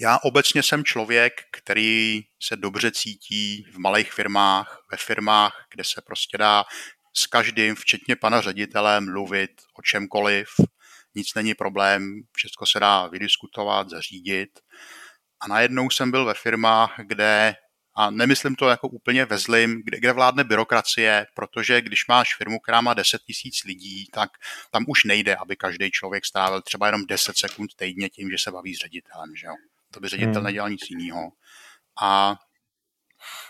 já obecně jsem člověk, který se dobře cítí v malých firmách, ve firmách, kde se prostě dá s každým, včetně pana ředitele, mluvit o čemkoliv. Nic není problém, všechno se dá vydiskutovat, zařídit. A najednou jsem byl ve firmách, kde... A nemyslím to jako úplně ve zlým, kde, kde vládne byrokracie, protože když máš firmu, která má deset tisíc lidí, tak tam už nejde, aby každý člověk strávil třeba jenom deset sekund týdně tím, že se baví s ředitelem. Že jo? To by ředitel hmm. nedělal nic jiného. A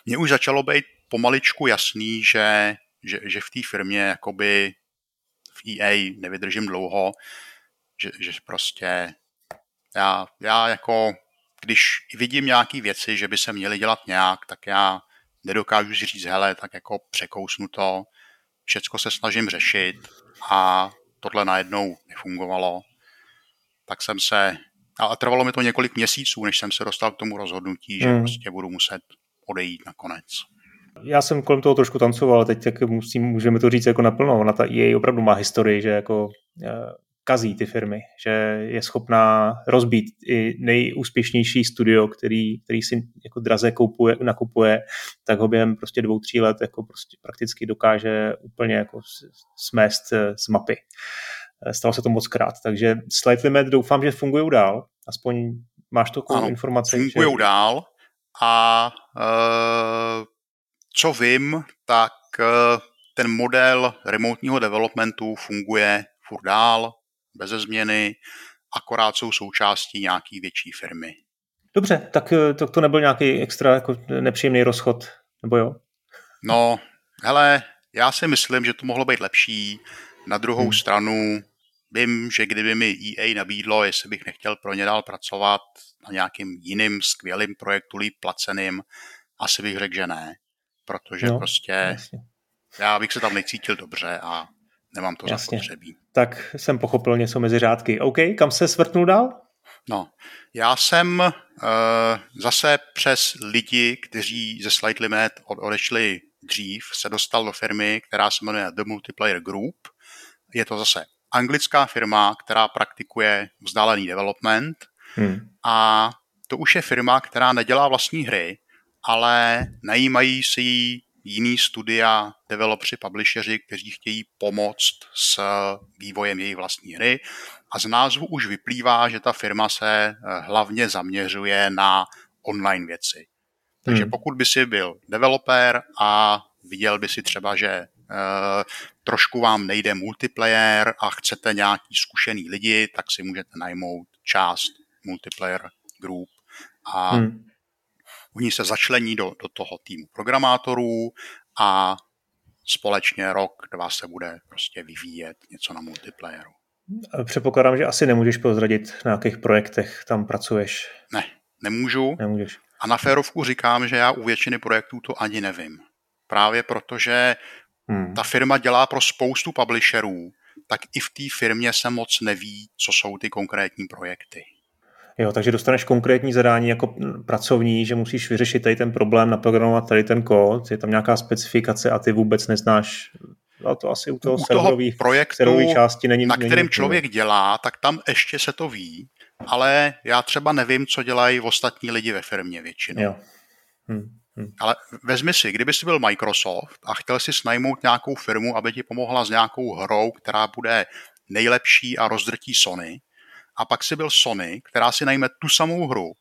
mně už začalo být pomaličku jasný, že, že, že v té firmě jakoby v E A nevydržím dlouho, že, že prostě já, já jako... Když vidím nějaké věci, že by se měly dělat nějak, tak já nedokážu si říct, hele, tak jako překousnu to, všecko se snažím řešit a tohle najednou nefungovalo. Tak jsem se A trvalo mi to několik měsíců, než jsem se dostal k tomu rozhodnutí, že mm. prostě budu muset odejít nakonec. Já jsem kolem toho trošku tancoval, ale teď tak musím, můžeme to říct jako naplno. Ona ta E A opravdu má historii, že jako uh, kazí ty firmy, že je schopná rozbít i nejúspěšnější studio, který, který si jako draze koupuje, nakupuje, tak ho během prostě dvou, tří let jako prostě prakticky dokáže úplně jako smést z mapy. Stalo se to moc krát, takže Slightly Mad doufám, že fungujou dál, aspoň máš takovou informaci. Fungujou že... dál a uh, co vím, tak uh, ten model remotního developmentu funguje furt dál, beze změny, akorát jsou součástí nějaký větší firmy. Dobře, tak to, to nebyl nějaký extra jako nepříjemný rozchod, nebo jo? No, hele, já si myslím, že to mohlo být lepší. Na druhou hmm. stranu vím, že kdyby mi E A nabídlo, jestli bych nechtěl pro ně dál pracovat na nějakým jiným skvělým projektu, líp placeným, asi bych řekl, že ne. Protože no, prostě jasně. já bych se tam necítil dobře a nemám to jasně. zapotřebí. Tak jsem pochopil něco mezi řádky. OK, kam se svrtnul dál? No, já jsem uh, zase přes lidi, kteří ze Slightly Mad odešli dřív, se dostal do firmy, která se jmenuje The Multiplayer Group. Je to zase anglická firma, která praktikuje vzdálený development hmm. a to už je firma, která nedělá vlastní hry, ale najímají si jiný studia, developři, publisheri, kteří chtějí pomoct s vývojem jejich vlastní hry a z názvu už vyplývá, že ta firma se hlavně zaměřuje na online věci. Takže hmm. pokud by si byl developer a viděl by si třeba, že Uh, trošku vám nejde multiplayer a chcete nějaký zkušený lidi, tak si můžete najmout část Multiplayer Group a hmm. oni se začlení do, do toho týmu programátorů a společně rok, dva se bude prostě vyvíjet něco na multiplayeru. Předpokládám, že asi nemůžeš prozradit, na jakých projektech tam pracuješ. Ne, nemůžu. Nemůžeš. A na férovku říkám, že já u většiny projektů to ani nevím. Právě protože Hmm. ta firma dělá pro spoustu publisherů, tak i v té firmě se moc neví, co jsou ty konkrétní projekty. Jo, takže dostaneš konkrétní zadání jako pracovní, že musíš vyřešit tady ten problém, naprogramovat tady ten kód, je tam nějaká specifikace a ty vůbec neznáš, ale to asi u toho serverových části není. Na kterém člověk dělá, tak tam ještě se to ví, ale já třeba nevím, co dělají ostatní lidi ve firmě většinou. Jo. Hmm. Hmm. Ale vezmi si, kdyby jsi byl Microsoft a chtěl jsi najmout nějakou firmu, aby ti pomohla s nějakou hrou, která bude nejlepší a rozdrtí Sony, a pak si byl Sony, která si najme tu samou hru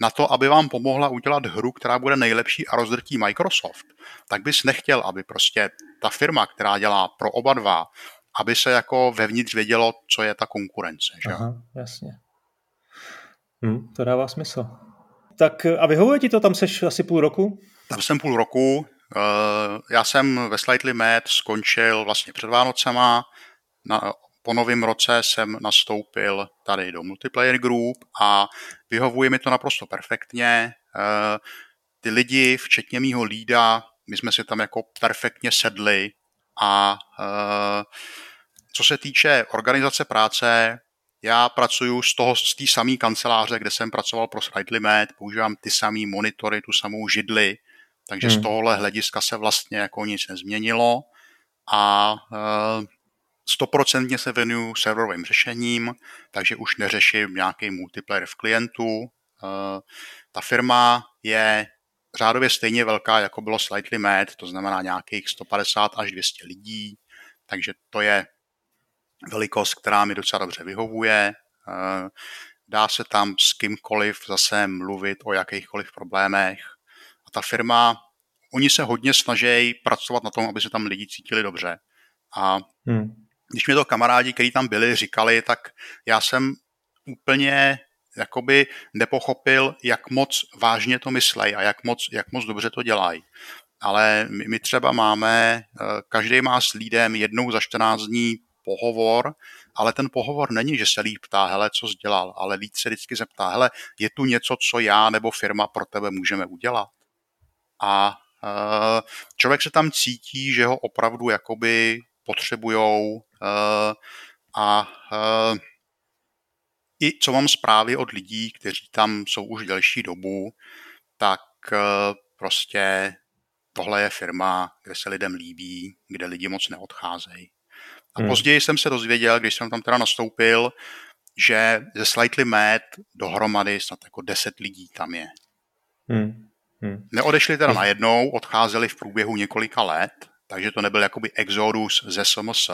na to, aby vám pomohla udělat hru, která bude nejlepší a rozdrtí Microsoft, tak bys nechtěl, aby prostě ta firma, která dělá pro oba dva, aby se jako vevnitř vědělo, co je ta konkurence. Že? Aha, jasně. Hm, to dává smysl. Tak a vyhovuje ti to? Tam seš asi půl roku? Tam jsem půl roku. Já jsem ve Slightly Mad skončil vlastně před Vánocema. Na, po novém roce jsem nastoupil tady do Multiplayer Group a vyhovuje mi to naprosto perfektně. Ty lidi, včetně mýho lída, my jsme si tam jako perfektně sedli a co se týče organizace práce, já pracuju z toho, z té samé kanceláře, kde jsem pracoval pro Slightly Mad, používám ty samé monitory, tu samou židli, takže hmm. z tohohle hlediska se vlastně jako nic nezměnilo a stoprocentně se věnuju serverovým řešením, takže už neřeším nějaký multiplayer v klientu. Ta firma je řádově stejně velká, jako bylo Slightly Mad, to znamená nějakých sto padesát až dvě stě lidí, takže to je velikost, která mi docela dobře vyhovuje. Dá se tam s kýmkoliv zase mluvit o jakýchkoliv problémech. A ta firma, oni se hodně snaží pracovat na tom, aby se tam lidi cítili dobře. A hmm. když mě to kamarádi, kteří tam byli, říkali, tak já jsem úplně jakoby nepochopil, jak moc vážně to myslej a jak moc, jak moc dobře to dělají. Ale my, my třeba máme, každý má s lídem jednou za čtrnáct dní pohovor, ale ten pohovor není, že se líp ptá, hele, co jsi dělal, ale líp se vždycky zeptá, hele, je tu něco, co já nebo firma pro tebe můžeme udělat. A e, člověk se tam cítí, že ho opravdu jakoby potřebujou e, a e, i co mám zprávy od lidí, kteří tam jsou už delší dobu, tak prostě tohle je firma, kde se lidem líbí, kde lidi moc neodcházejí. A hmm. později jsem se dozvěděl, když jsem tam teda nastoupil, že ze Slightly Mad dohromady snad jako deset lidí tam je. Hmm. Hmm. Neodešli teda najednou, odcházeli v průběhu několika let, takže to nebyl jakoby exodus ze S M S,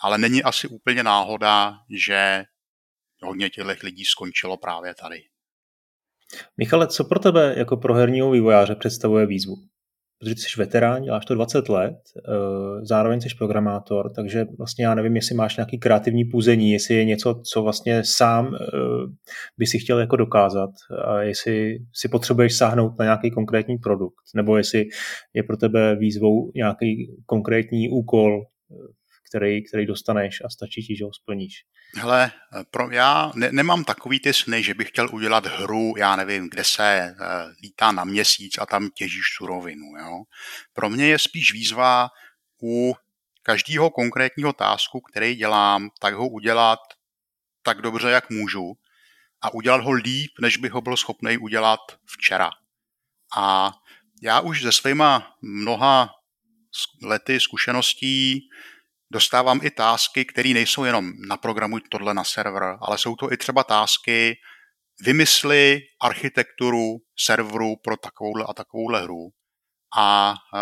ale není asi úplně náhoda, že hodně těchto lidí skončilo právě tady. Michale, co pro tebe jako pro herního vývojáře představuje výzvu? Protože ty jsi veterán, děláš to dvacet let, zároveň jsi programátor, takže vlastně já nevím, jestli máš nějaký kreativní půzení, jestli je něco, co vlastně sám by si chtěl jako dokázat a jestli si potřebuješ sáhnout na nějaký konkrétní produkt, nebo jestli je pro tebe výzvou nějaký konkrétní úkol, který, který dostaneš a stačí ti, že ho splníš. Hele, pro, já ne, nemám takový ty sny, že bych chtěl udělat hru, já nevím, kde se uh, lítá na měsíc a tam těžíš surovinu. Jo? Pro mě je spíš výzva u každého konkrétního tasku, který dělám, tak ho udělat tak dobře, jak můžu a udělat ho líp, než bych ho byl schopný udělat včera. A já už ze svýma mnoha lety zkušeností dostávám i tásky, které nejsou jenom naprogramuj tohle na server, ale jsou to i třeba tásky vymysli architekturu serveru pro takovouhle a takovouhle hru. A e,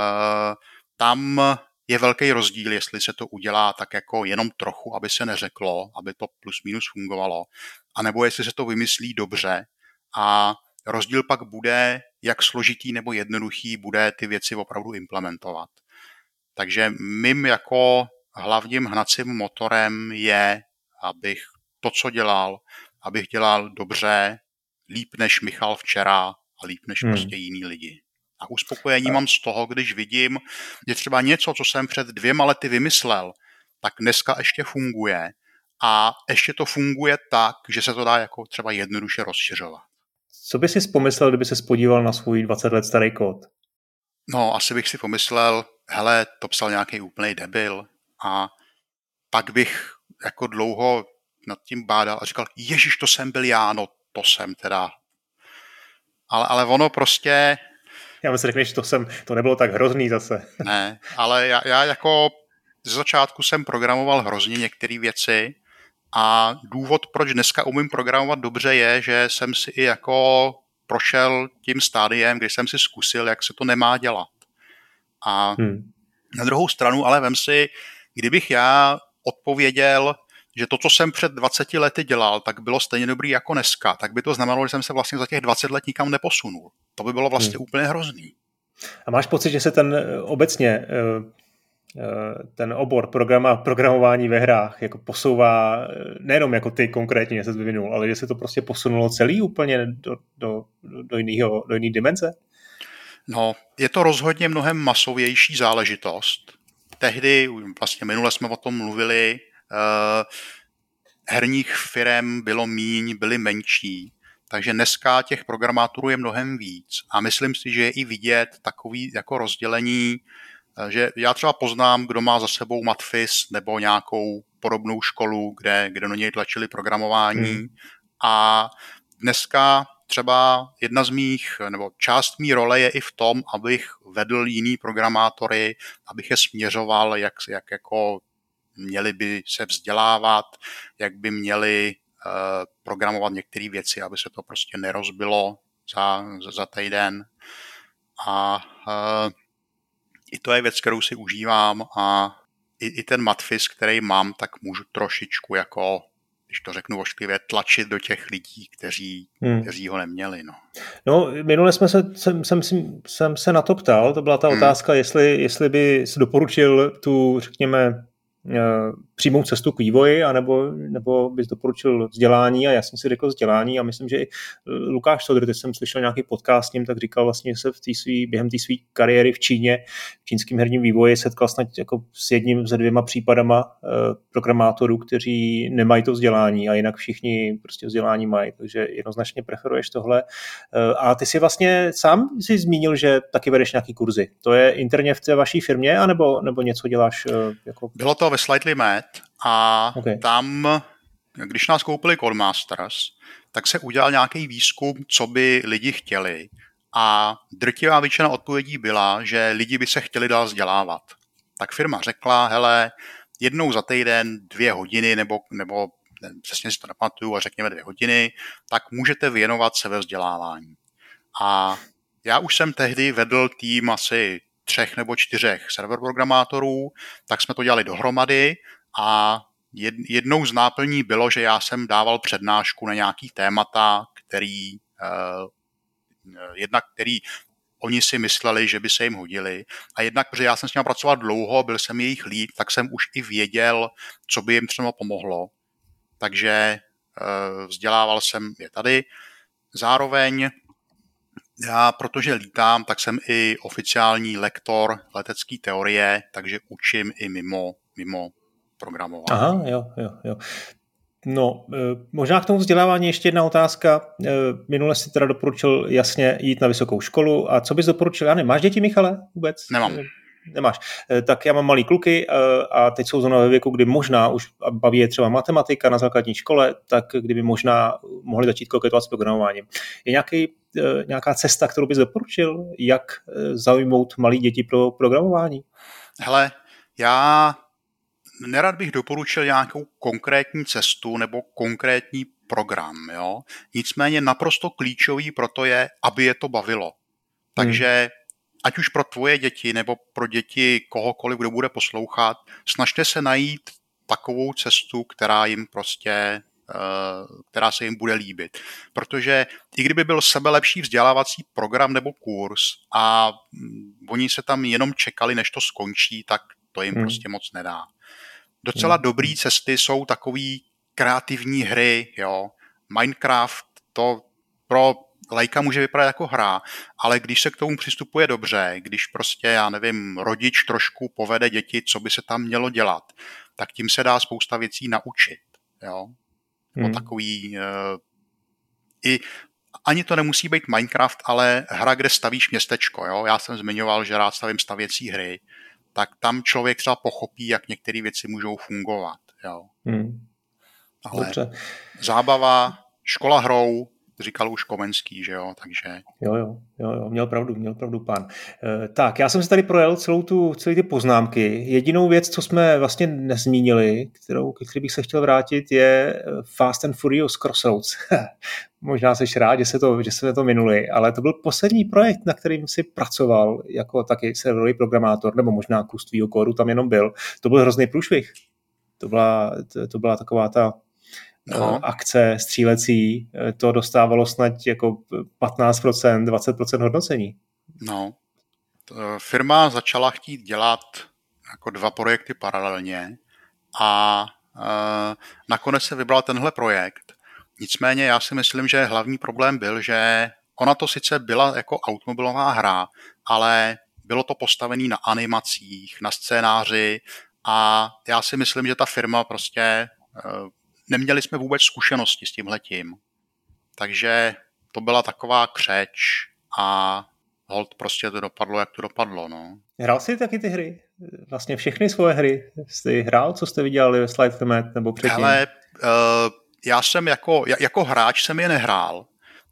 tam je velký rozdíl, jestli se to udělá tak jako jenom trochu, aby se neřeklo, aby to plus minus fungovalo, anebo jestli se to vymyslí dobře. A rozdíl pak bude, jak složitý nebo jednoduchý bude ty věci opravdu implementovat. Takže mým jako hlavním hnacím motorem je, abych to, co dělal, abych dělal dobře, líp než Michal včera a líp než hmm. prostě jiní lidi. A uspokojení tak mám z toho, když vidím, že třeba něco, co jsem před dvěma lety vymyslel, tak dneska ještě funguje a ještě to funguje tak, že se to dá jako třeba jednoduše rozšiřovat. Co by si pomyslel, kdyby se podíval na svůj dvacet let starý kód? No, asi bych si pomyslel, hele, to psal nějaký úplný debil. A pak bych jako dlouho nad tím bádal a říkal, ježiš, to jsem byl já, no to jsem teda. Ale, ale ono prostě... Já myslím, že to, jsem, to nebylo tak hrozný zase. Ne, ale já, já jako ze začátku jsem programoval hrozně některé věci a důvod, proč dneska umím programovat dobře, je, že jsem si i jako prošel tím stádiem, kdy jsem si zkusil, jak se to nemá dělat. A hmm. na druhou stranu, ale vem si, kdybych já odpověděl, že to, co jsem před dvaceti lety dělal, tak bylo stejně dobrý jako dneska, tak by to znamenalo, že jsem se vlastně za těch dvacet let nikam neposunul. To by bylo vlastně hmm. úplně hrozný. A máš pocit, že se ten obecně ten obor programa, programování ve hrách jako posouvá, nejenom jako ty konkrétně se vyvinul, ale že se to prostě posunulo celý úplně do, do, do jiného, do jiné dimenze? No, je to rozhodně mnohem masovější záležitost. Tehdy, vlastně minule jsme o tom mluvili, eh, herních firem bylo míň, byly menší, takže dneska těch programátorů je mnohem víc a myslím si, že je i vidět takový jako rozdělení, eh, že já třeba poznám, kdo má za sebou matfis nebo nějakou podobnou školu, kde, kde do něj tlačili programování hmm. a dneska třeba jedna z mých, nebo část mý role je i v tom, abych vedl jiný programátory, abych je směřoval, jak, jak jako měli by se vzdělávat, jak by měli uh, programovat některé věci, aby se to prostě nerozbilo za, za, za týden. A uh, i to je věc, kterou si užívám a i, i ten matfis, který mám, tak můžu trošičku jako, když to řeknu ošklivě, tlačit do těch lidí, kteří, hmm. kteří ho neměli. No, no minule jsme se, jsem, jsem, jsem se na to ptal, to byla ta hmm. otázka, jestli, jestli by si doporučil tu, řekněme, přímou cestu k vývoji, anebo, nebo bys doporučil vzdělání a jasně si řekl vzdělání a myslím, že i Lukáš Sodr, když jsem slyšel nějaký podcast s ním, tak říkal vlastně, že se v tý svý, během té své kariéry v Číně, v čínském herním vývoji setkal snad jako s jedním ze dvěma případama programátorů, kteří nemají to vzdělání a jinak všichni prostě vzdělání mají, takže jednoznačně preferuješ tohle. A ty si vlastně sám si zmínil, že taky vedeš nějaký kurzy. To je interně v té vaší firmě, anebo, nebo něco děláš jako... Bylo to ve Slightly Mad a okay. Tam když nás koupili Codemasters, tak se udělal nějaký výzkum, co by lidi chtěli. A drtivá většina odpovědí byla, že lidi by se chtěli dál vzdělávat. Tak firma řekla, hele, jednou za týden, dvě hodiny, nebo, nebo přesně si to nepamatuju, a řekněme dvě hodiny, tak můžete věnovat se ve vzdělávání. A já už jsem tehdy vedl tým asi třech nebo čtyřech server programátorů, tak jsme to dělali dohromady a jednou z náplní bylo, že já jsem dával přednášku na nějaký témata, který, jednak který oni si mysleli, že by se jim hodili. A jednak, protože já jsem s nimi pracoval dlouho, byl jsem jejich lead, tak jsem už i věděl, co by jim třeba pomohlo. Takže vzdělával jsem je tady. Zároveň já, protože lítám, tak jsem i oficiální lektor letecké teorie, takže učím i mimo, mimo programování. Aha, jo, jo, jo. No, možná k tomu vzdělávání ještě jedna otázka. Minule si teda doporučil jasně jít na vysokou školu. A co bys doporučil? Já nevím, máš děti, Michale, vůbec? Nemám. Nemáš. Tak já mám malý kluky a teď jsou zrovna ve věku, kdy možná už baví je třeba matematika na základní škole, tak kdyby možná mohli začít koketovat s programováním. Je nějaký, nějaká cesta, kterou bys doporučil, jak zaujmout malé děti pro programování? Hele, já nerad bych doporučil nějakou konkrétní cestu nebo konkrétní program. Jo? Nicméně naprosto klíčový proto je, aby je to bavilo. Takže hmm. ať už pro tvoje děti nebo pro děti kohokoliv, kdo bude poslouchat, snažte se najít takovou cestu, která jim prostě, která se jim bude líbit. Protože i kdyby byl sebelepší vzdělávací program nebo kurz a oni se tam jenom čekali, než to skončí, tak to jim hmm. prostě moc nedá. Docela hmm. dobrý cesty jsou takový kreativní hry, jo. Minecraft, to pro lajka může vypadat jako hra, ale když se k tomu přistupuje dobře, když prostě, já nevím, rodič trošku povede děti, co by se tam mělo dělat, tak tím se dá spousta věcí naučit, jo. Hmm. No takový, e, i, ani to nemusí být Minecraft, ale hra, kde stavíš městečko, jo. Já jsem zmiňoval, že rád stavím stavěcí hry, tak tam člověk třeba pochopí, jak některé věci můžou fungovat, jo. Hmm. Ale dobře. Zábava, škola hrou, říkal už Komenský, že jo, takže... Jo, jo, jo, jo, měl pravdu, měl pravdu pán. E, tak, já jsem si tady projel celou tu, celý ty poznámky. Jedinou věc, co jsme vlastně nezmínili, kterou, který bych se chtěl vrátit, je Fast and Furious Crossroads. Možná seš rád, že se to, že se to minuli, ale to byl poslední projekt, na kterým si pracoval jako taky serverový programátor, nebo možná kus tvýho kódu tam jenom byl. To byl hrozný průšvih. To byla, to, to byla taková ta... No. Akce střílecí, to dostávalo snad jako patnáct procent, dvacet procent hodnocení. No, firma začala chtít dělat jako dva projekty paralelně a e, nakonec se vybral tenhle projekt. Nicméně já si myslím, že hlavní problém byl, že ona to sice byla jako automobilová hra, ale bylo to postavené na animacích, na scénáři a já si myslím, že ta firma prostě... E, neměli jsme vůbec zkušenosti s tímhletím. Takže to byla taková křeč a hold prostě to dopadlo, jak to dopadlo. No. Hrál jsi taky ty hry? Vlastně všechny svoje hry jsi hrál? Co jste viděli ve Slightly Mad nebo předtím? Hele, já jsem jako, jako hráč jsem je nehrál,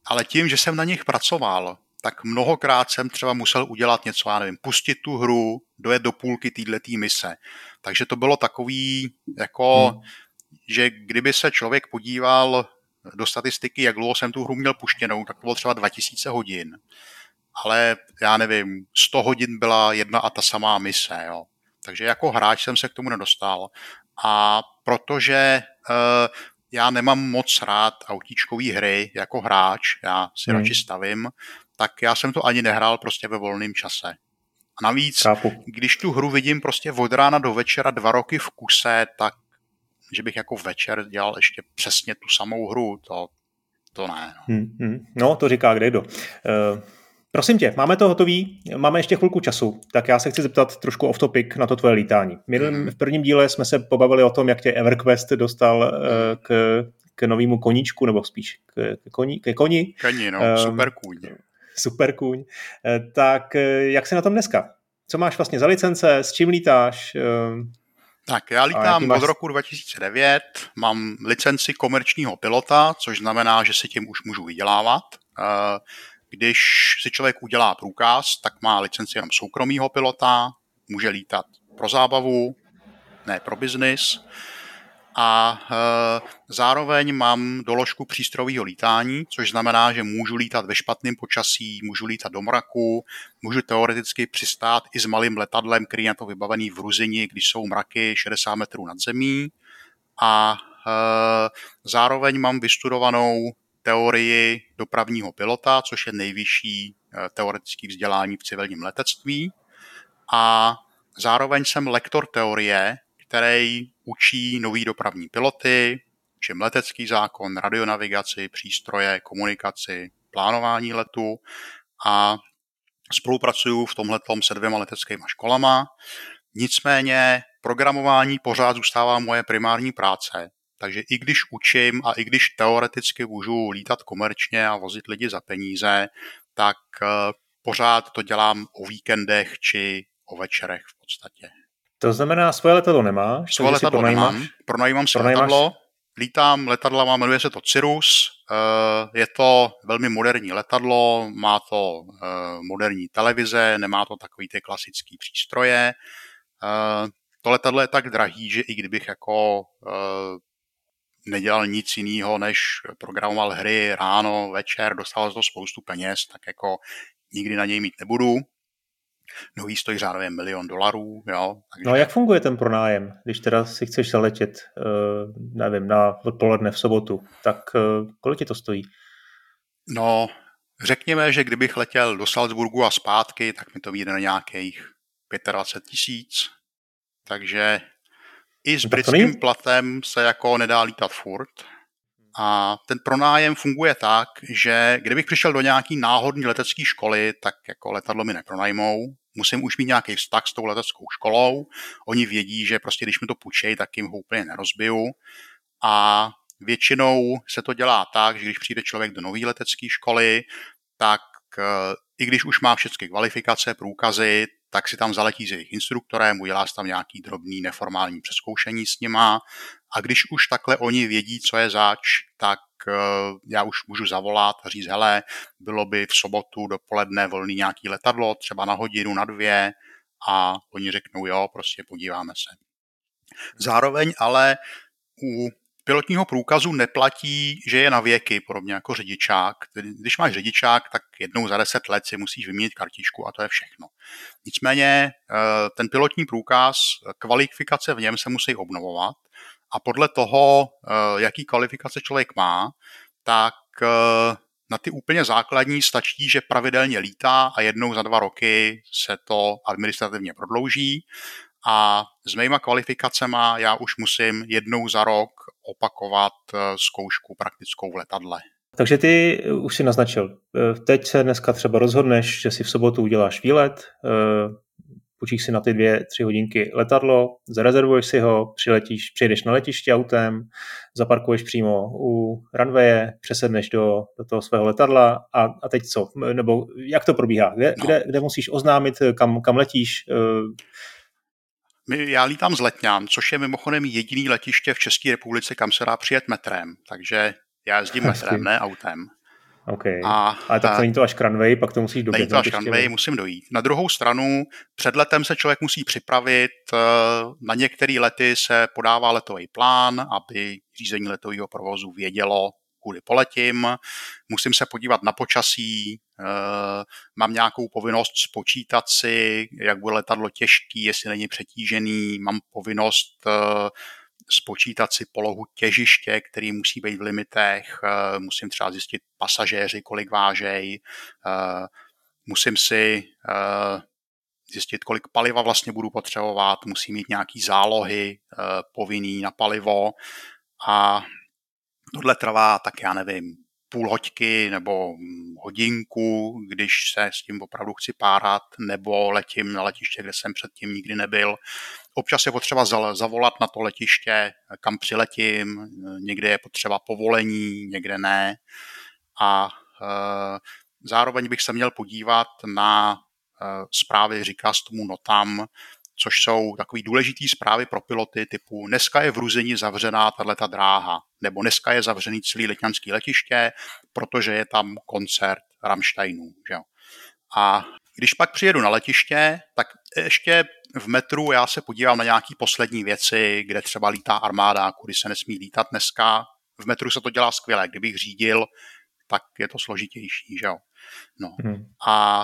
ale tím, že jsem na nich pracoval, tak mnohokrát jsem třeba musel udělat něco, já nevím, pustit tu hru, dojet do půlky týhletý mise. Takže to bylo takový jako... Hmm. že kdyby se člověk podíval do statistiky, jak dlouho jsem tu hru měl puštěnou, tak to bylo třeba dva tisíce hodin. Ale já nevím, sto hodin byla jedna a ta samá mise. Jo. Takže jako hráč jsem se k tomu nedostal. A protože e, já nemám moc rád autíčkové hry jako hráč, já si hmm. radši stavím, tak já jsem to ani nehrál prostě ve volném čase. A navíc, Chápu. Když tu hru vidím prostě od rána do večera dva roky v kuse, tak že bych jako večer dělal ještě přesně tu samou hru, to, to ne. No. Hmm, hmm. no, to říká kdekdo. Uh, prosím tě, máme to hotový, máme ještě chvilku času, tak já se chci zeptat trošku off topic na to tvoje lítání. Hmm. V prvním díle jsme se pobavili o tom, jak tě EverQuest dostal uh, k, k novému koníčku, nebo spíš k, k koni. Ke koni, Kani, no, uh, super kůň. Super kůň. Uh, tak uh, jak jsi na tom dneska? Co máš vlastně za licence, s čím lítáš? Uh, Tak já lítám máš... od roku dva tisíce devět, mám licenci komerčního pilota, což znamená, že si tím už můžu vydělávat. Když si člověk udělá průkaz, tak má licenci jenom soukromýho pilota, může lítat pro zábavu, ne pro biznis. A e, zároveň mám doložku přístrojového lítání, což znamená, že můžu lítat ve špatném počasí, můžu lítat do mraku, můžu teoreticky přistát i s malým letadlem, který je na to vybavený v Ruzini, když jsou mraky šedesát metrů nad zemí. A e, zároveň mám vystudovanou teorii dopravního pilota, což je nejvyšší e, teoretické vzdělání v civilním letectví. A zároveň jsem lektor teorie, který učí nový dopravní piloty, čím letecký zákon, radionavigaci, přístroje, komunikaci, plánování letu, a spolupracuju v tomhletom se dvěma leteckýma školama. Nicméně programování pořád zůstává moje primární práce, takže i když učím a i když teoreticky můžu lítat komerčně a vozit lidi za peníze, tak pořád to dělám o víkendech či o večerech v podstatě. To znamená, svoje letadlo nemáš? Svoje letadlo pronajímáš? Nemám, pronajímám si pronajímáš? letadlo, lítám letadlama, jmenuje se to Cirrus, je to velmi moderní letadlo, má to moderní televize, nemá to takový ty klasický přístroje. To letadlo je tak drahý, že i kdybych jako nedělal nic jiného, než programoval hry ráno, večer, dostal z toho spoustu peněz, tak jako nikdy na něj mít nebudu. Nový stojí řádově milion dolarů. Jo, takže... No a jak funguje ten pronájem, když teda si chceš zaletět, nevím, na odpoledne v sobotu, tak kolik ti to stojí? No, řekněme, že kdybych letěl do Salzburgu a zpátky, tak mi to vyjde na nějakých dvacet pět tisíc, takže i s britským platem se jako nedá lítat furt. A ten pronájem funguje tak, že kdybych přišel do nějaký náhodné letecké školy, tak jako letadlo mi nepronajmou. Musím už mít nějaký vztah s tou leteckou školou. Oni vědí, že prostě když mi to půjčejí, tak jim ho úplně nerozbiju. A většinou se to dělá tak, že když přijde člověk do nové letecké školy, tak i když už má všechny kvalifikace, průkazy, tak si tam zaletí s jejich instruktorem, udělá si tam nějaký drobný neformální přezkoušení s nima, a když už takhle oni vědí, co je zač, tak já už můžu zavolat a říct, hele, bylo by v sobotu dopoledne volný nějaký letadlo, třeba na hodinu, na dvě, a oni řeknou, jo, prostě podíváme se. Zároveň ale u pilotního průkazu neplatí, že je na věky, podobně jako řidičák. Když máš řidičák, tak jednou za deset let si musíš vyměnit kartičku a to je všechno. Nicméně ten pilotní průkaz, kvalifikace v něm se musí obnovovat a podle toho, jaký kvalifikace člověk má, tak na ty úplně základní stačí, že pravidelně lítá a jednou za dva roky se to administrativně prodlouží. A s mýma kvalifikacema já už musím jednou za rok opakovat zkoušku praktickou v letadle. Takže ty už si naznačil. Teď se dneska třeba rozhodneš, že si v sobotu uděláš výlet, půjčíš si na ty dvě, tři hodinky letadlo, zarezervuješ si ho, přiletíš, přijedeš na letiště autem, zaparkuješ přímo u runwaye, přesedneš do, do toho svého letadla a, a teď co? Nebo jak to probíhá? Kde, no. kde, kde musíš oznámit, kam, kam letíš? Já lítám z Letňan, což je mimochodem jediný letiště v České republice, kam se dá přijet metrem. Takže já jezdím metrem, ne autem. Okay. A, Ale tak to není to až runway, pak to musíš dojít. Není to až runway, musím dojít. Na druhou stranu, před letem se člověk musí připravit. Na některé lety se podává letový plán, aby řízení letového provozu vědělo, kudy poletím. Musím se podívat na počasí, mám nějakou povinnost spočítat si, jak bude letadlo těžký, jestli není přetížený, mám povinnost spočítat si polohu těžiště, který musí být v limitech, musím třeba zjistit pasažéři, kolik vážej, musím si zjistit, kolik paliva vlastně budu potřebovat, musím mít nějaký zálohy povinný na palivo a tohle trvá, tak já nevím, půl hoďky nebo hodinku, když se s tím opravdu chci párat, nebo letím na letiště, kde jsem předtím nikdy nebyl. Občas je potřeba zavolat na to letiště, kam přiletím, někde je potřeba povolení, někde ne. A e, zároveň bych se měl podívat na e, zprávy, říká se tomu notam, což jsou takové důležité zprávy pro piloty typu dneska je v Ruzyni zavřená tato dráha, nebo dneska je zavřený celý letňanský letiště, protože je tam koncert Rammsteinů. Že jo? A když pak přijedu na letiště, tak ještě v metru já se podívám na nějaké poslední věci, kde třeba lítá armáda, kudy se nesmí lítat dneska. V metru se to dělá skvěle, kdybych řídil, tak je to složitější, že jo. No. Hmm. A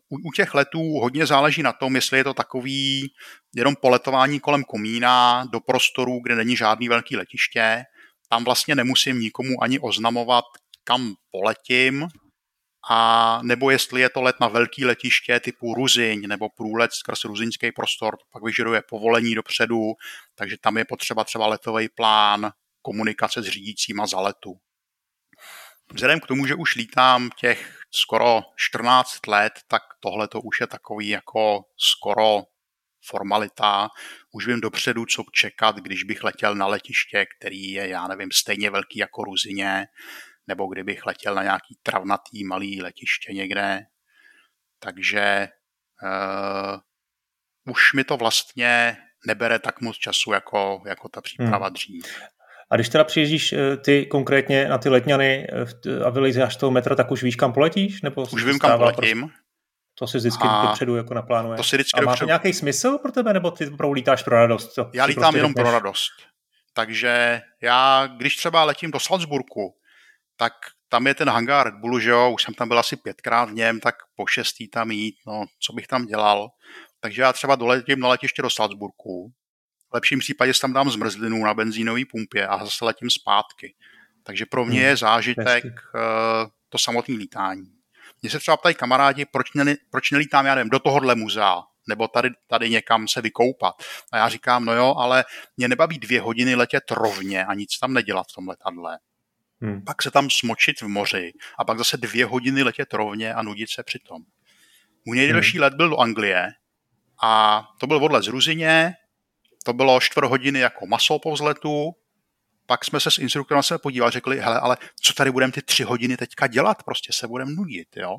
uh, u, u těch letů hodně záleží na tom, jestli je to takový jenom poletování kolem komína do prostoru, kde není žádný velký letiště. Tam vlastně nemusím nikomu ani oznamovat, kam poletím, a nebo jestli je to let na velký letiště typu Ruzyň nebo průlet skrz ruzyňský prostor, to pak vyžaduje povolení dopředu, takže tam je potřeba třeba letový plán, komunikace s řídícíma za letu. Vzhledem k tomu, že už lítám těch skoro čtrnáct let, tak tohle to už je takový jako skoro formalita. Už vím dopředu, co čekat, když bych letěl na letiště, který je, já nevím, stejně velký jako Ruzyně, nebo kdybych letěl na nějaký travnatý malý letiště někde. Takže uh, už mi to vlastně nebere tak moc času, jako, jako ta příprava hmm. dřív. A když teda přiježdíš ty konkrétně na ty letňany a vylejzáš z toho metra, tak už víš, kam poletíš? Nebo už vím, kam poletím. Prostě? To si vždycky dopředu jako naplánuje. To si vždycky a má dopředu... nějaký smysl pro tebe, nebo ty opravdu lítáš pro radost? To já lítám prostě jenom pro radost. Takže já, když třeba letím do Salzburku, tak tam je ten hangár Red Bullu, že jo, už jsem tam byl asi pětkrát v něm, tak po šestý tam jít, no, co bych tam dělal. Takže já třeba doletím na letiště do Salzburku, v lepším případě si tam dám zmrzlinu na benzínové pumpě a zase letím zpátky. Takže pro mě je zážitek uh, to samotné lítání. Mně se třeba ptají kamarádi, proč, ne, proč nelítám, já nevím, do tohohle muzea, nebo tady, tady někam se vykoupat. A já říkám, no jo, ale mě nebaví dvě hodiny letět rovně a nic tam nedělat v tom letadle. Hmm. Pak se tam smočit v moři a pak zase dvě hodiny letět rovně a nudit se přitom. Můj nejdelší hmm. let byl do Anglie a to byl odlet z Ruzyně. To bylo čtvrt hodiny jako maso po vzletu, pak jsme se s instruktorem se podívali, řekli, hele, ale co tady budeme ty tři hodiny teďka dělat, prostě se budeme nudit, jo.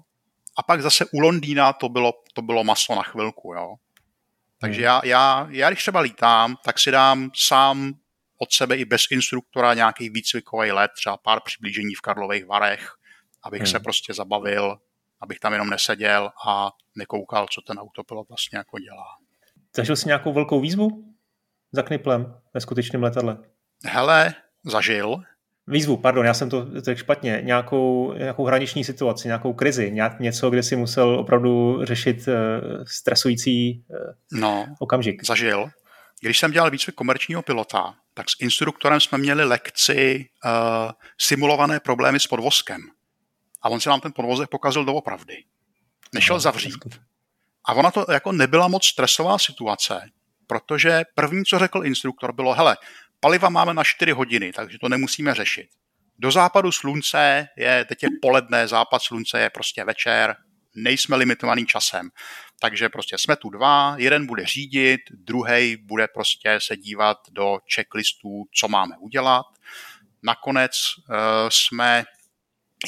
A pak zase u Londýna to bylo, to bylo maso na chvilku, jo. Takže hmm. já, já, já, když třeba lítám, tak si dám sám od sebe i bez instruktora nějaký výcvikový let, třeba pár přiblížení v Karlových Varech, abych hmm. se prostě zabavil, abych tam jenom neseděl a nekoukal, co ten autopilot vlastně jako dělá. Zažil jsi nějakou velkou výzvu? Za kniplem ve skutečném letadle. Hele, zažil. Výzvu, pardon, já jsem to řekl špatně. Nějakou, nějakou hraniční situaci, nějakou krizi, nějak něco, kde si musel opravdu řešit e, stresující e, no, okamžik. Zažil. Když jsem dělal výcvik komerčního pilota, tak s instruktorem jsme měli lekci e, simulované problémy s podvozkem. A on se nám ten podvozek pokazil doopravdy. Nešel no, zavřít. Hezky. A ona to jako nebyla moc stresová situace, protože první, co řekl instruktor, bylo, hele, paliva máme na čtyři hodiny, takže to nemusíme řešit. Do západu slunce je, teď je poledne, západ slunce je prostě večer, nejsme limitovaný časem. Takže prostě jsme tu dva, jeden bude řídit, druhej bude prostě se dívat do checklistů, co máme udělat. Nakonec uh, jsme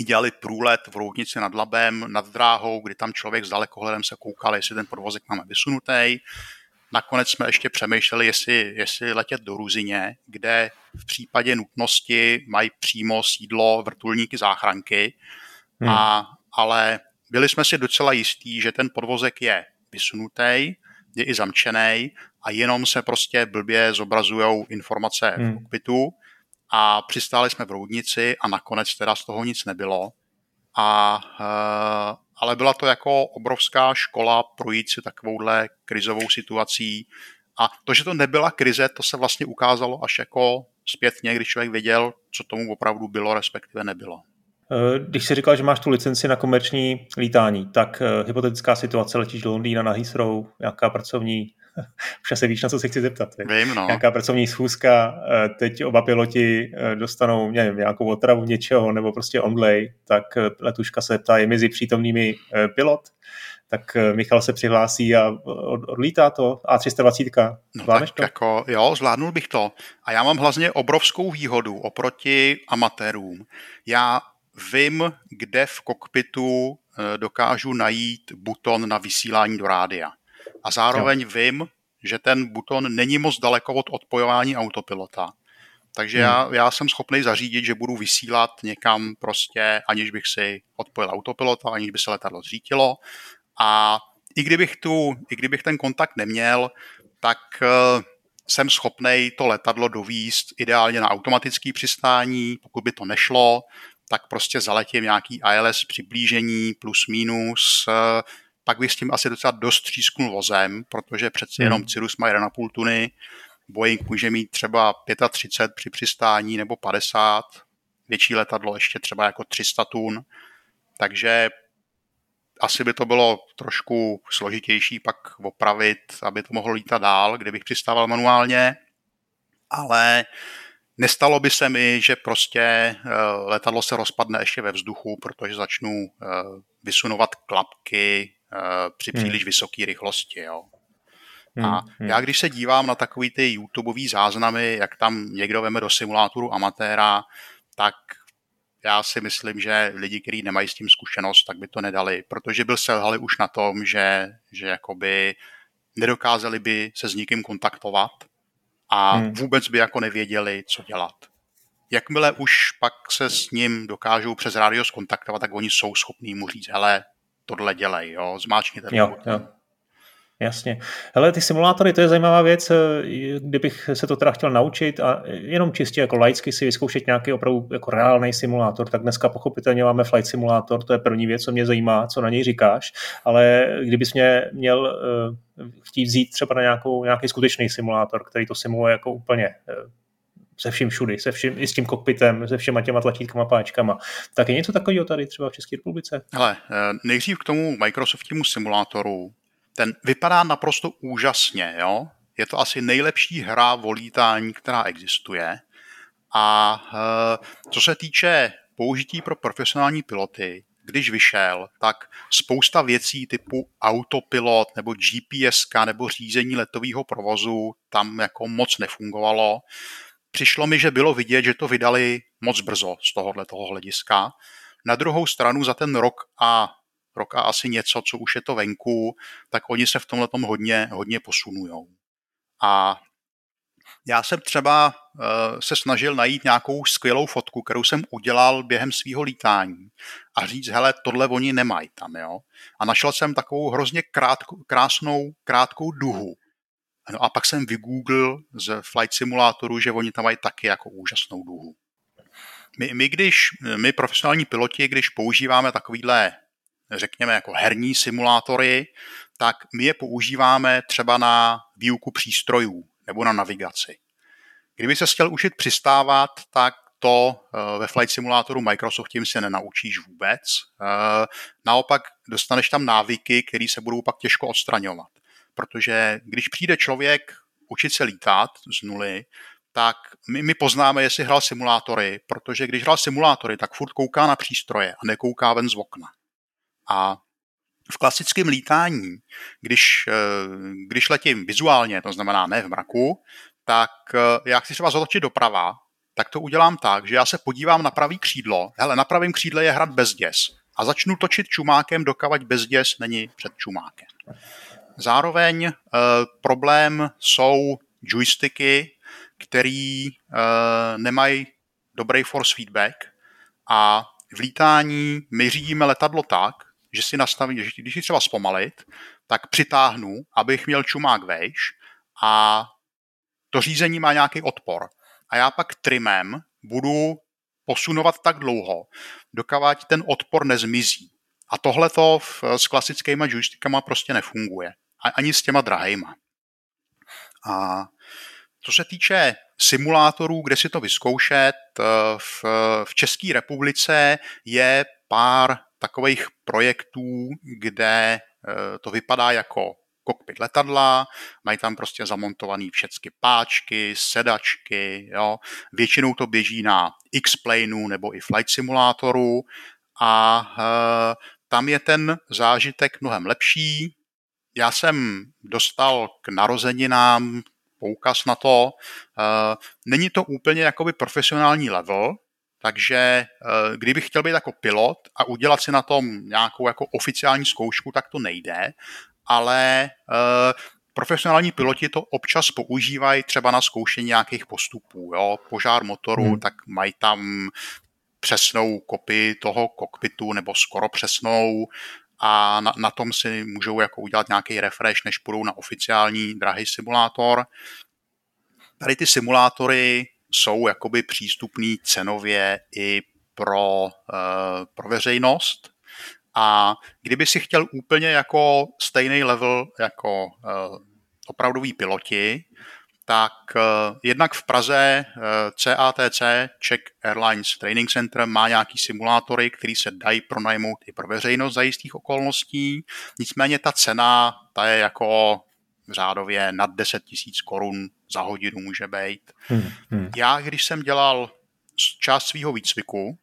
dělali průlet v Roudnici nad Labem, nad dráhou, kdy tam člověk s dalekohledem se koukal, jestli ten podvozek máme vysunutý. Nakonec jsme ještě přemýšleli, jestli, jestli letět do Ruzyně, kde v případě nutnosti mají přímo sídlo vrtulníky záchranky, hmm. a, ale byli jsme si docela jistí, že ten podvozek je vysunutý, je i zamčený a jenom se prostě blbě zobrazujou informace hmm. v kokpitu a přistáli jsme v Roudnici a nakonec teda z toho nic nebylo. A, ale byla to jako obrovská škola projít si takovouhle krizovou situací. A to, že to nebyla krize, to se vlastně ukázalo až jako zpětně, když člověk věděl, co tomu opravdu bylo, respektive nebylo. Když jsi říkal, že máš tu licenci na komerční lítání, tak hypotetická situace, letíš do Londýna na Heathrow, nějaká pracovní, už asi víš, na co se chci zeptat. Vím, no. Nějaká pracovní schůzka, teď oba piloti dostanou nevím, nějakou otravu něčeho, nebo prostě omdlej, tak letuška se ptá, je mezi přítomnými pilot, tak Michal se přihlásí a odlítá to A tři sta dvacet. No tak to? Jako, jo, zvládnul bych to. A já mám hlavně obrovskou výhodu oproti amatérům. Já vím, kde v kokpitu dokážu najít buton na vysílání do rádia. a zároveň jo. vím, že ten buton není moc daleko od odpojování autopilota. Takže hmm. já, já jsem schopný zařídit, že budu vysílat někam prostě, aniž bych si odpojil autopilota, aniž by se letadlo zřítilo. A i kdybych, tu, i kdybych ten kontakt neměl, tak uh, jsem schopný to letadlo dovíst ideálně na automatické přistání. Pokud by to nešlo, tak prostě zaletím nějaký I L S přiblížení plus minus. Uh, pak bych s tím asi docela dost třísknul vozem, protože přeci jenom Cirrus má jedna celá pět tuny. Boeing může mít třeba třicet pět při přistání nebo padesát, větší letadlo ještě třeba jako tři sta tun, takže asi by to bylo trošku složitější pak opravit, aby to mohlo lítat dál, kdybych přistával manuálně, ale nestalo by se mi, že prostě letadlo se rozpadne ještě ve vzduchu, protože začnu vysunovat klapky při příliš vysoké rychlosti, jo. A já když se dívám na takový ty YouTubeový záznamy, jak tam někdo veme do simulátoru amatéra, tak já si myslím, že lidi, kteří nemají s tím zkušenost, tak by to nedali, protože byl selhali už na tom, že, že jakoby nedokázali by se s nikým kontaktovat a vůbec by jako nevěděli, co dělat. Jakmile už pak se s ním dokážou přes rádio skontaktovat, tak oni jsou schopní mu říct, hele, tohle dělej, jo, zmáčkněte. Jo, jo. Jasně. Hele, ty simulátory, to je zajímavá věc, kdybych se to teda chtěl naučit a jenom čistě jako laicky si vyzkoušet nějaký opravdu jako reálný simulátor, tak dneska pochopitelně máme Flight Simulator, to je první věc, co mě zajímá, co na něj říkáš, ale kdybys mě měl chtít vzít třeba na nějakou, nějaký skutečný simulátor, který to simuluje jako úplně se vším všudy, se vším, i s tím kokpitem, se všema těma tlačítkama, páčkama. Tak je něco takového tady třeba v České republice? Hele, nejdřív k tomu Microsoftímu simulátoru. Ten vypadá naprosto úžasně, jo? Je to asi nejlepší hra o lítání, která existuje. A e, co se týče použití pro profesionální piloty, když vyšel, tak spousta věcí typu autopilot nebo G P S ka nebo řízení letového provozu tam jako moc nefungovalo. Přišlo mi, že bylo vidět, že to vydali moc brzo z tohohle toho hlediska. Na druhou stranu za ten rok a rok a asi něco, co už je to venku, tak oni se v tomhle tom hodně, hodně posunujou. A já jsem třeba uh, se snažil najít nějakou skvělou fotku, kterou jsem udělal během svého lítání a říct, hele, tohle oni nemají tam, jo. A našel jsem takovou hrozně krátkou, krásnou, krátkou duhu. No a pak jsem vygooglil z Flight Simulatoru, že oni tam mají taky jako úžasnou duhu. My, my, když, my profesionální piloti, když používáme takovýhle řekněme jako herní simulátory, tak my je používáme třeba na výuku přístrojů nebo na navigaci. Kdyby se chtěl učit přistávat, tak to ve Flight Simulatoru Microsoft tím se nenaučíš vůbec. Naopak dostaneš tam návyky, které se budou pak těžko odstraňovat. Protože když přijde člověk učit se lítat z nuly, tak my, my poznáme, jestli hrál simulátory, protože když hrál simulátory, tak furt kouká na přístroje a nekouká ven z okna. A v klasickém lítání, když, když letím vizuálně, to znamená ne v mraku, tak já chci třeba zatočit doprava, tak to udělám tak, že já se podívám na pravý křídlo, hele, na pravém křídle je hrad bezděs a začnu točit čumákem, dokavať bezděs není před čumákem. Zároveň eh, problém jsou joysticky, který eh, nemají dobrý force feedback a v lítání my řídíme letadlo tak, že si nastavím, že když si třeba zpomalit, tak přitáhnu, abych měl čumák vejš a to řízení má nějaký odpor. A já pak trimem budu posunovat tak dlouho, dokud ten odpor nezmizí. A tohleto v, s klasickýma joystickama prostě nefunguje. Ani s těma drahejma. A co se týče simulátorů, kde si to vyzkoušet, v, v České republice je pár takových projektů, kde to vypadá jako kokpit letadla, mají tam prostě zamontované všechny páčky, sedačky, jo. Většinou to běží na X-Planeu nebo i Flight Simulatoru a e, tam je ten zážitek mnohem lepší. Já jsem dostal k narozeninám poukaz na to. Není to úplně jakoby profesionální level, takže kdybych chtěl být jako pilot a udělat si na tom nějakou jako oficiální zkoušku, tak to nejde, ale uh, profesionální piloti to občas používají třeba na zkoušení nějakých postupů. Jo? Požár motoru, hmm. tak mají tam přesnou kopii toho kokpitu nebo skoro přesnou a na, na tom si můžou jako udělat nějaký refresh, než půjdou na oficiální drahý simulátor. Tady ty simulátory jsou jakoby přístupný cenově i pro, uh, pro veřejnost. A kdyby si chtěl úplně jako stejný level jako uh, opravdoví piloti, tak uh, jednak v Praze uh, C A T C, Czech Airlines Training Center, má nějaký simulátory, které se dají pronajmout i pro veřejnost za jistých okolností. Nicméně ta cena, ta je jako řádově nad deset tisíc korun za hodinu může být. Hmm, hmm. Já, když jsem dělal část svého výcviku,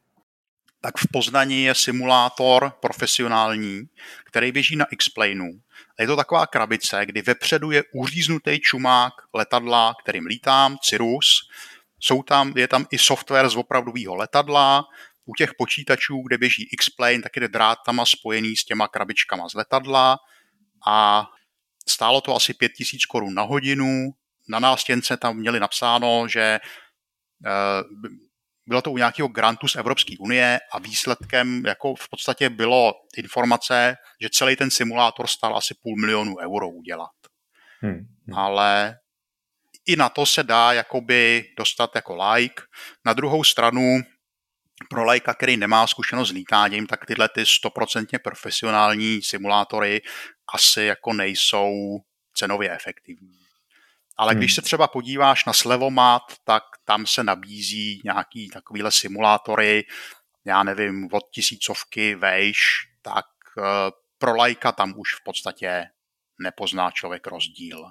tak v Poznani je simulátor profesionální, který běží na X-Planeu. Je to taková krabice, kdy vepředu je uříznutý čumák letadla, kterým lítám, Cirrus. Jsou tam, je tam i software z opravdového letadla. U těch počítačů, kde běží X-Plane, tak jde drátama spojený s těma krabičkama z letadla. A stálo to asi pět tisíc korun na hodinu. Na nástěnce tam měli napsáno, že... E, Bylo to u nějakého grantu z Evropské unie a výsledkem jako v podstatě bylo informace, že celý ten simulátor stál asi půl milionu euro udělat. Hmm. Ale i na to se dá jakoby dostat jako like. Na druhou stranu pro lajka, který nemá zkušenost s lítáním, tak tyhle ty stoprocentně profesionální simulátory asi jako nejsou cenově efektivní. Ale hmm. když se třeba podíváš na Slevomat, tak tam se nabízí nějaký takovýhle simulátory, já nevím, od tisícovky vejš, tak pro lajka tam už v podstatě nepozná člověk rozdíl.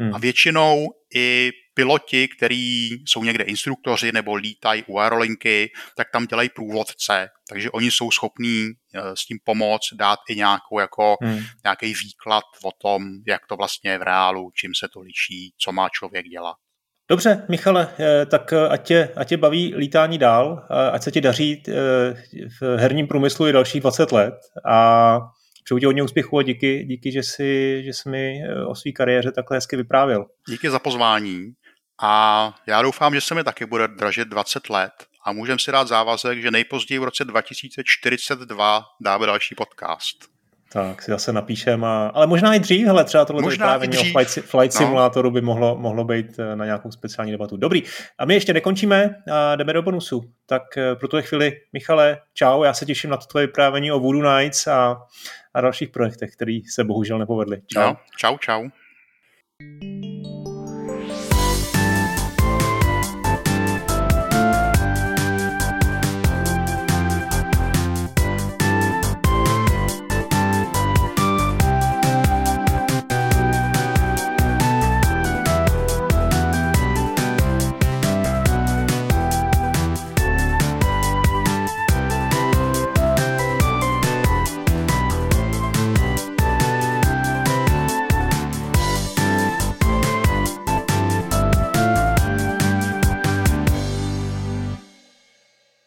Hmm. A většinou i piloti, který jsou někde instruktoři nebo lítají u aerolinky, tak tam dělají průvodce, takže oni jsou schopní s tím pomoct, dát i nějakou, jako, hmm. nějaký výklad o tom, jak to vlastně je v reálu, čím se to liší, co má člověk dělat. Dobře, Michale, tak ať tě, ať tě baví lítání dál, ať se ti daří v herním průmyslu i dalších dvacet let a přeju ti hodně úspěchu a díky, díky že, jsi, že jsi mi o své kariéře takhle hezky vyprávěl. Díky za pozvání. A já doufám, že se mi taky bude dražit dvacet let a můžeme si dát závazek, že nejpozději v roce dva tisíce čtyřicet dva dáme další podcast. Tak si zase napíšem, a, ale možná i dřív, hele, třeba tohle vyprávění o Flight, flight no. simulátoru by mohlo, mohlo být na nějakou speciální debatu. Dobrý, a my ještě nekončíme a jdeme do bonusu. Tak pro tuhle chvíli, Michale, čau, já se těším na tvoje vyprávění o Voodoo Nights a, a dalších projektech, které se bohužel nepovedly. Čau. No, čau, čau.